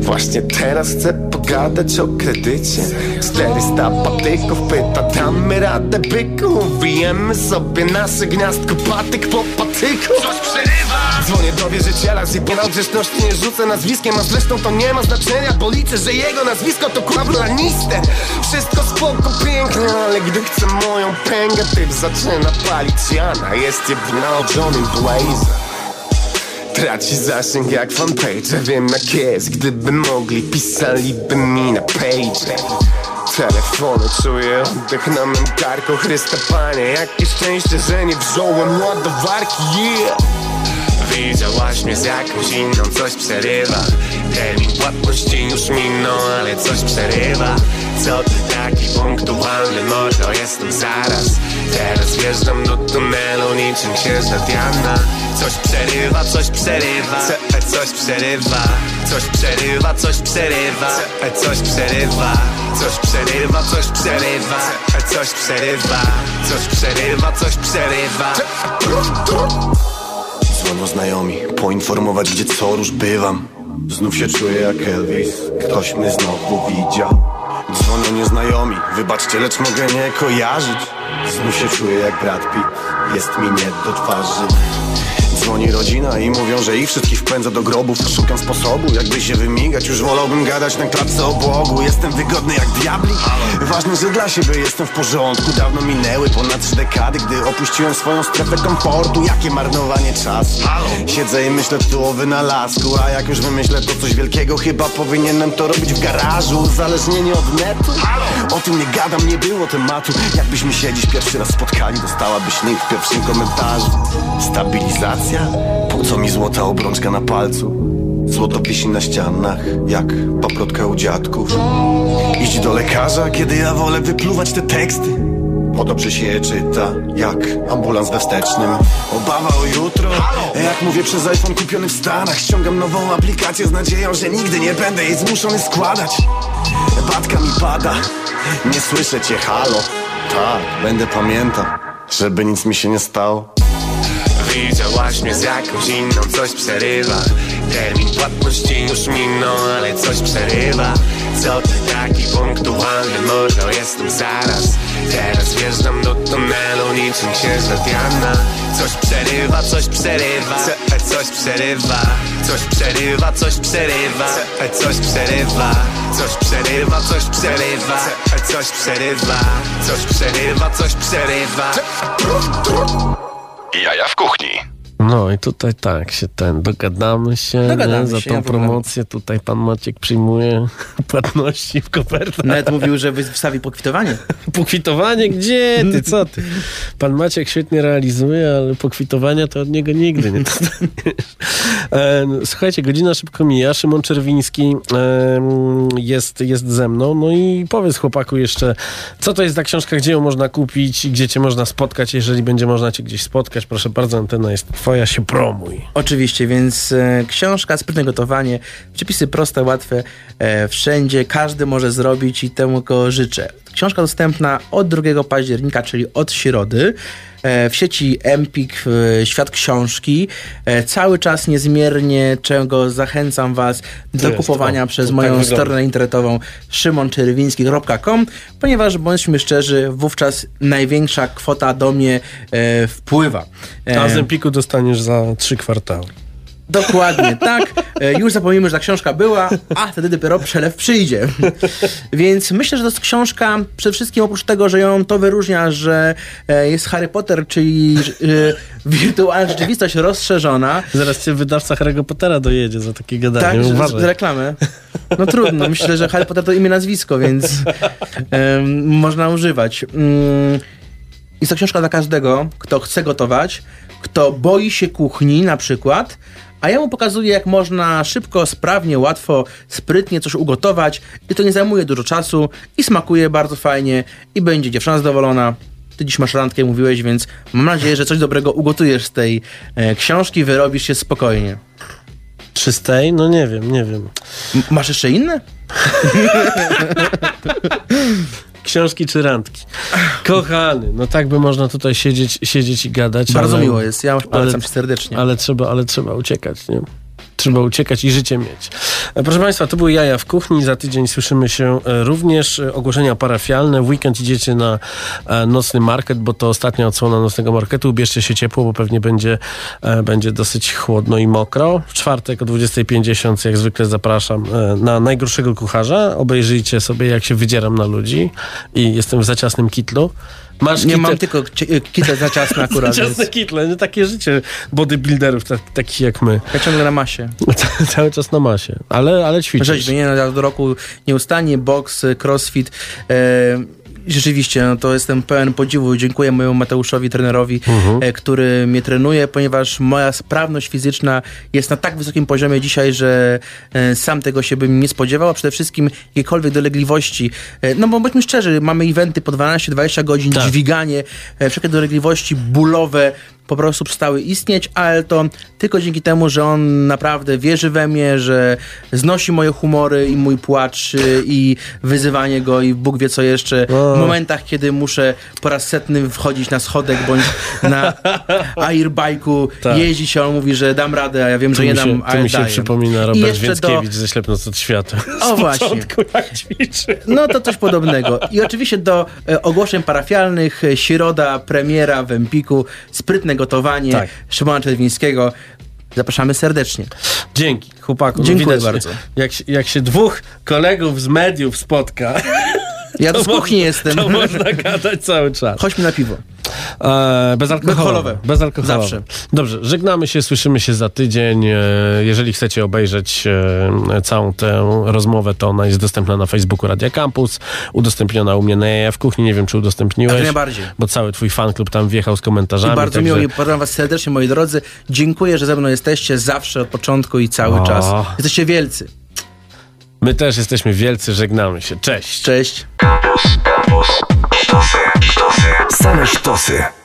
Właśnie teraz chcę pogadać o kredycie. Czterysta patyków pyta, damy radę byku. Wijemy sobie nasze gniazdko, patyk po patyku. Coś przerywa. Dzwonię do wierzyciela, zjebioną grzeczność nie rzucę nazwiskiem, a zresztą to nie ma znaczenia, bo liczę, że jego nazwisko to kurwa blaniste. Wszystko spoko, piękne, ale gdy chcę moją pęgę, typ zaczyna palić jana. Jest jebioną Johnny Blazer. Traci zasięg jak fanpage, wiem jak jest. Gdyby mogli, pisaliby mi na page. Telefonu czuję oddech na mym karku. Chryste Panie, jakie szczęście, że nie wziąłem ładowarki, yeah. Widziałaś mnie z jakąś inną, coś przerywa. Termin płatności już minął, ale coś przerywa. Co ty taki punktualny, mordo, jestem zaraz. Teraz wjeżdżam do tunelu niczym księżna Diana. Coś przerywa, coś przerywa, C- coś przerywa. Coś przerywa, coś przerywa, C- coś przerywa. Coś przerywa, coś przerywa, C- coś przerywa. Coś przerywa, coś przerywa. Dzwono znajomi, poinformować, gdzie co róż bywam. Znów się czuję jak Elvis, ktoś mnie znowu widział. Dzwono nieznajomi, wybaczcie, lecz mogę nie kojarzyć. Znów się czuję jak Brad Pitt, jest mi nie do twarzy. dzwoni rodzina i mówią, że ich wszystkich wpędza do grobów. Szukam sposobu, jakby się wymigać, już wolałbym gadać na klatce obłogu. Jestem wygodny jak diabli, ważne, że dla siebie jestem w porządku. Dawno minęły ponad trzy dekady, gdy opuściłem swoją strefę komfortu. Jakie marnowanie czasu, siedzę i myślę tu o wynalazku. A jak już wymyślę to coś wielkiego, chyba powinienem to robić w garażu. Uzależnienie od netu, o tym nie gadam, nie było tematu. Jakbyśmy się dziś pierwszy raz spotkali, dostałabyś link w pierwszym komentarzu. Stabilizacja? Po co mi złota obrączka na palcu? Złotopisi na ścianach, jak paprotka u dziadków. Idź do lekarza, kiedy ja wolę wypluwać te teksty. Podobrze się je czyta, jak ambulans we wstecznym. Obawa o jutro, jak mówię przez iPhone kupiony w Stanach. Ściągam nową aplikację z nadzieją, że nigdy nie będę jej zmuszony składać. Batka mi pada, nie słyszę cię, halo. Tak, będę pamiętał, żeby nic mi się nie stało. Widziałaś mnie z jakąś inną, coś przerywa. Termin płatności już minął, ale coś przerywa. Co ty taki punktualny, może jestem zaraz. Teraz wjeżdżam do tunelu niczym księżna Diana. Coś przerywa, coś przerywa, coś przerywa. Coś przerywa, coś przerywa, coś przerywa. Coś przerywa, coś przerywa, coś przerywa. Coś przerywa, coś przerywa. Jaja w kuchni. No i tutaj tak się ten, dogadamy się, dogadamy za się, tą ja promocję. Wybrałem. Tutaj pan Maciek przyjmuje płatności w kopertach. Nawet mówił, że wystawi pokwitowanie. Pokwitowanie? Gdzie ty? Co ty? Pan Maciek świetnie realizuje, ale pokwitowania to od niego nigdy nie dostaniesz. Słuchajcie, godzina szybko mija. Szymon Czerwiński jest, jest ze mną. No i powiedz chłopaku jeszcze, co to jest za książka, gdzie ją można kupić, gdzie cię można spotkać, jeżeli będzie można cię gdzieś spotkać. Proszę bardzo, antena jest twoja, się promuj. Oczywiście, więc e, książka, Sprytne Gotowanie, przepisy proste, łatwe, e, wszędzie, każdy może zrobić i temu go życzę. Książka dostępna od drugiego października, czyli od środy, w sieci Empik, Świat Książki. Cały czas niezmiernie, czego zachęcam was do jest, kupowania o, przez moją stronę internetową Szymon Czerwiński kropka com, ponieważ bądźmy szczerzy, wówczas największa kwota do mnie e, wpływa. E, A z Empiku dostaniesz za trzy kwartały. Dokładnie, tak. Już zapomnijmy, że ta książka była, a wtedy dopiero przelew przyjdzie. Więc myślę, że to jest książka, przede wszystkim oprócz tego, że ją to wyróżnia, że jest Harry Potter, czyli wirtualna rzeczywistość rozszerzona. Zaraz cię wydawca Harry'ego Pottera dojedzie za takie gadanie. Tak, z reklamy. No trudno, myślę, że Harry Potter to imię, nazwisko, więc um, można używać. Um, jest to książka dla każdego, kto chce gotować, kto boi się kuchni na przykład, a ja mu pokazuję, jak można szybko, sprawnie, łatwo, sprytnie coś ugotować i to nie zajmuje dużo czasu i smakuje bardzo fajnie i będzie dziewczyna zadowolona. Ty dziś masz randkę, mówiłeś, więc mam nadzieję, że coś dobrego ugotujesz z tej e, książki, wyrobisz się spokojnie. Czy z tej? No nie wiem, nie wiem. M- masz jeszcze inne? Książki czy randki. Kochany, no tak by można tutaj siedzieć, siedzieć i gadać. Bardzo ale, miło jest, ja polecam ci serdecznie. Ale trzeba, ale trzeba uciekać, nie? Trzeba uciekać i życie mieć. Proszę państwa, to były Jaja w Kuchni. Za tydzień słyszymy się również. Ogłoszenia parafialne. W weekend idziecie na Nocny Market, bo to ostatnia odsłona Nocnego Marketu. Ubierzcie się ciepło, bo pewnie będzie, będzie dosyć chłodno i mokro. W czwartek o dwudziesta pięćdziesiąt jak zwykle zapraszam na najgorszego kucharza. Obejrzyjcie sobie, jak się wydzieram na ludzi i jestem w zaciasnym kitlu. Masz nie kitę. Mam tylko kitę zaciasne akurat. Zaciasne kitle, no takie życie bodybuilderów tak, takich jak my. Ja ciągle na masie. Cały czas na masie, ale, ale ćwiczysz. Rzeźby, nie, no, do roku nieustannie, boks, crossfit. E, rzeczywiście, no to jestem pełen podziwu. Dziękuję mojemu Mateuszowi, trenerowi, mhm. e, który mnie trenuje, ponieważ moja sprawność fizyczna jest na tak wysokim poziomie dzisiaj, że e, sam tego się bym nie spodziewał, a przede wszystkim jakiekolwiek dolegliwości. E, no bo bądźmy szczerzy, mamy eventy po dwanaście dwadzieścia godzin, tak. Dźwiganie, e, wszelkie dolegliwości bólowe po prostu przestały istnieć, ale to tylko dzięki temu, że on naprawdę wierzy we mnie, że znosi moje humory i mój płacz i wyzywanie go i Bóg wie co jeszcze w momentach, kiedy muszę po raz setny wchodzić na schodek bądź na airbike'u tak. jeździć, a on mówi, że dam radę, a ja wiem, tu że nie się, dam, ale tu mi się daję. Przypomina Robert Więckiewicz do... ze Ślepnoc od świata. O z właśnie. Początku, jak ćwiczy. No to coś podobnego. I oczywiście do ogłoszeń parafialnych środa premiera w Empiku Sprytne gotowanie tak. Szymona Czerwińskiego. Zapraszamy serdecznie. Dzięki, chłopaku. Dziękuję widać, bardzo. Jak, jak się dwóch kolegów z mediów spotka... Ja to z kuchni jestem. To można gadać cały czas. Chodźmy na piwo. E, bezalkoholowe. Bezalkoholowe. Zawsze. Dobrze, żegnamy się, słyszymy się za tydzień. Jeżeli chcecie obejrzeć całą tę rozmowę, to ona jest dostępna na Facebooku Radia Campus, udostępniona u mnie na Jaja w Kuchni. Nie wiem, czy udostępniłeś. Tak najbardziej. Bo cały twój fanklub tam wjechał z komentarzami. I bardzo także... miło. Pozdrawiam was serdecznie, moi drodzy. Dziękuję, że ze mną jesteście zawsze od początku i cały o. czas. Jesteście wielcy. My też jesteśmy wielcy, żegnamy się. Cześć. Cześć. Kampus, kampus, sztosy, sztosy, same sztosy.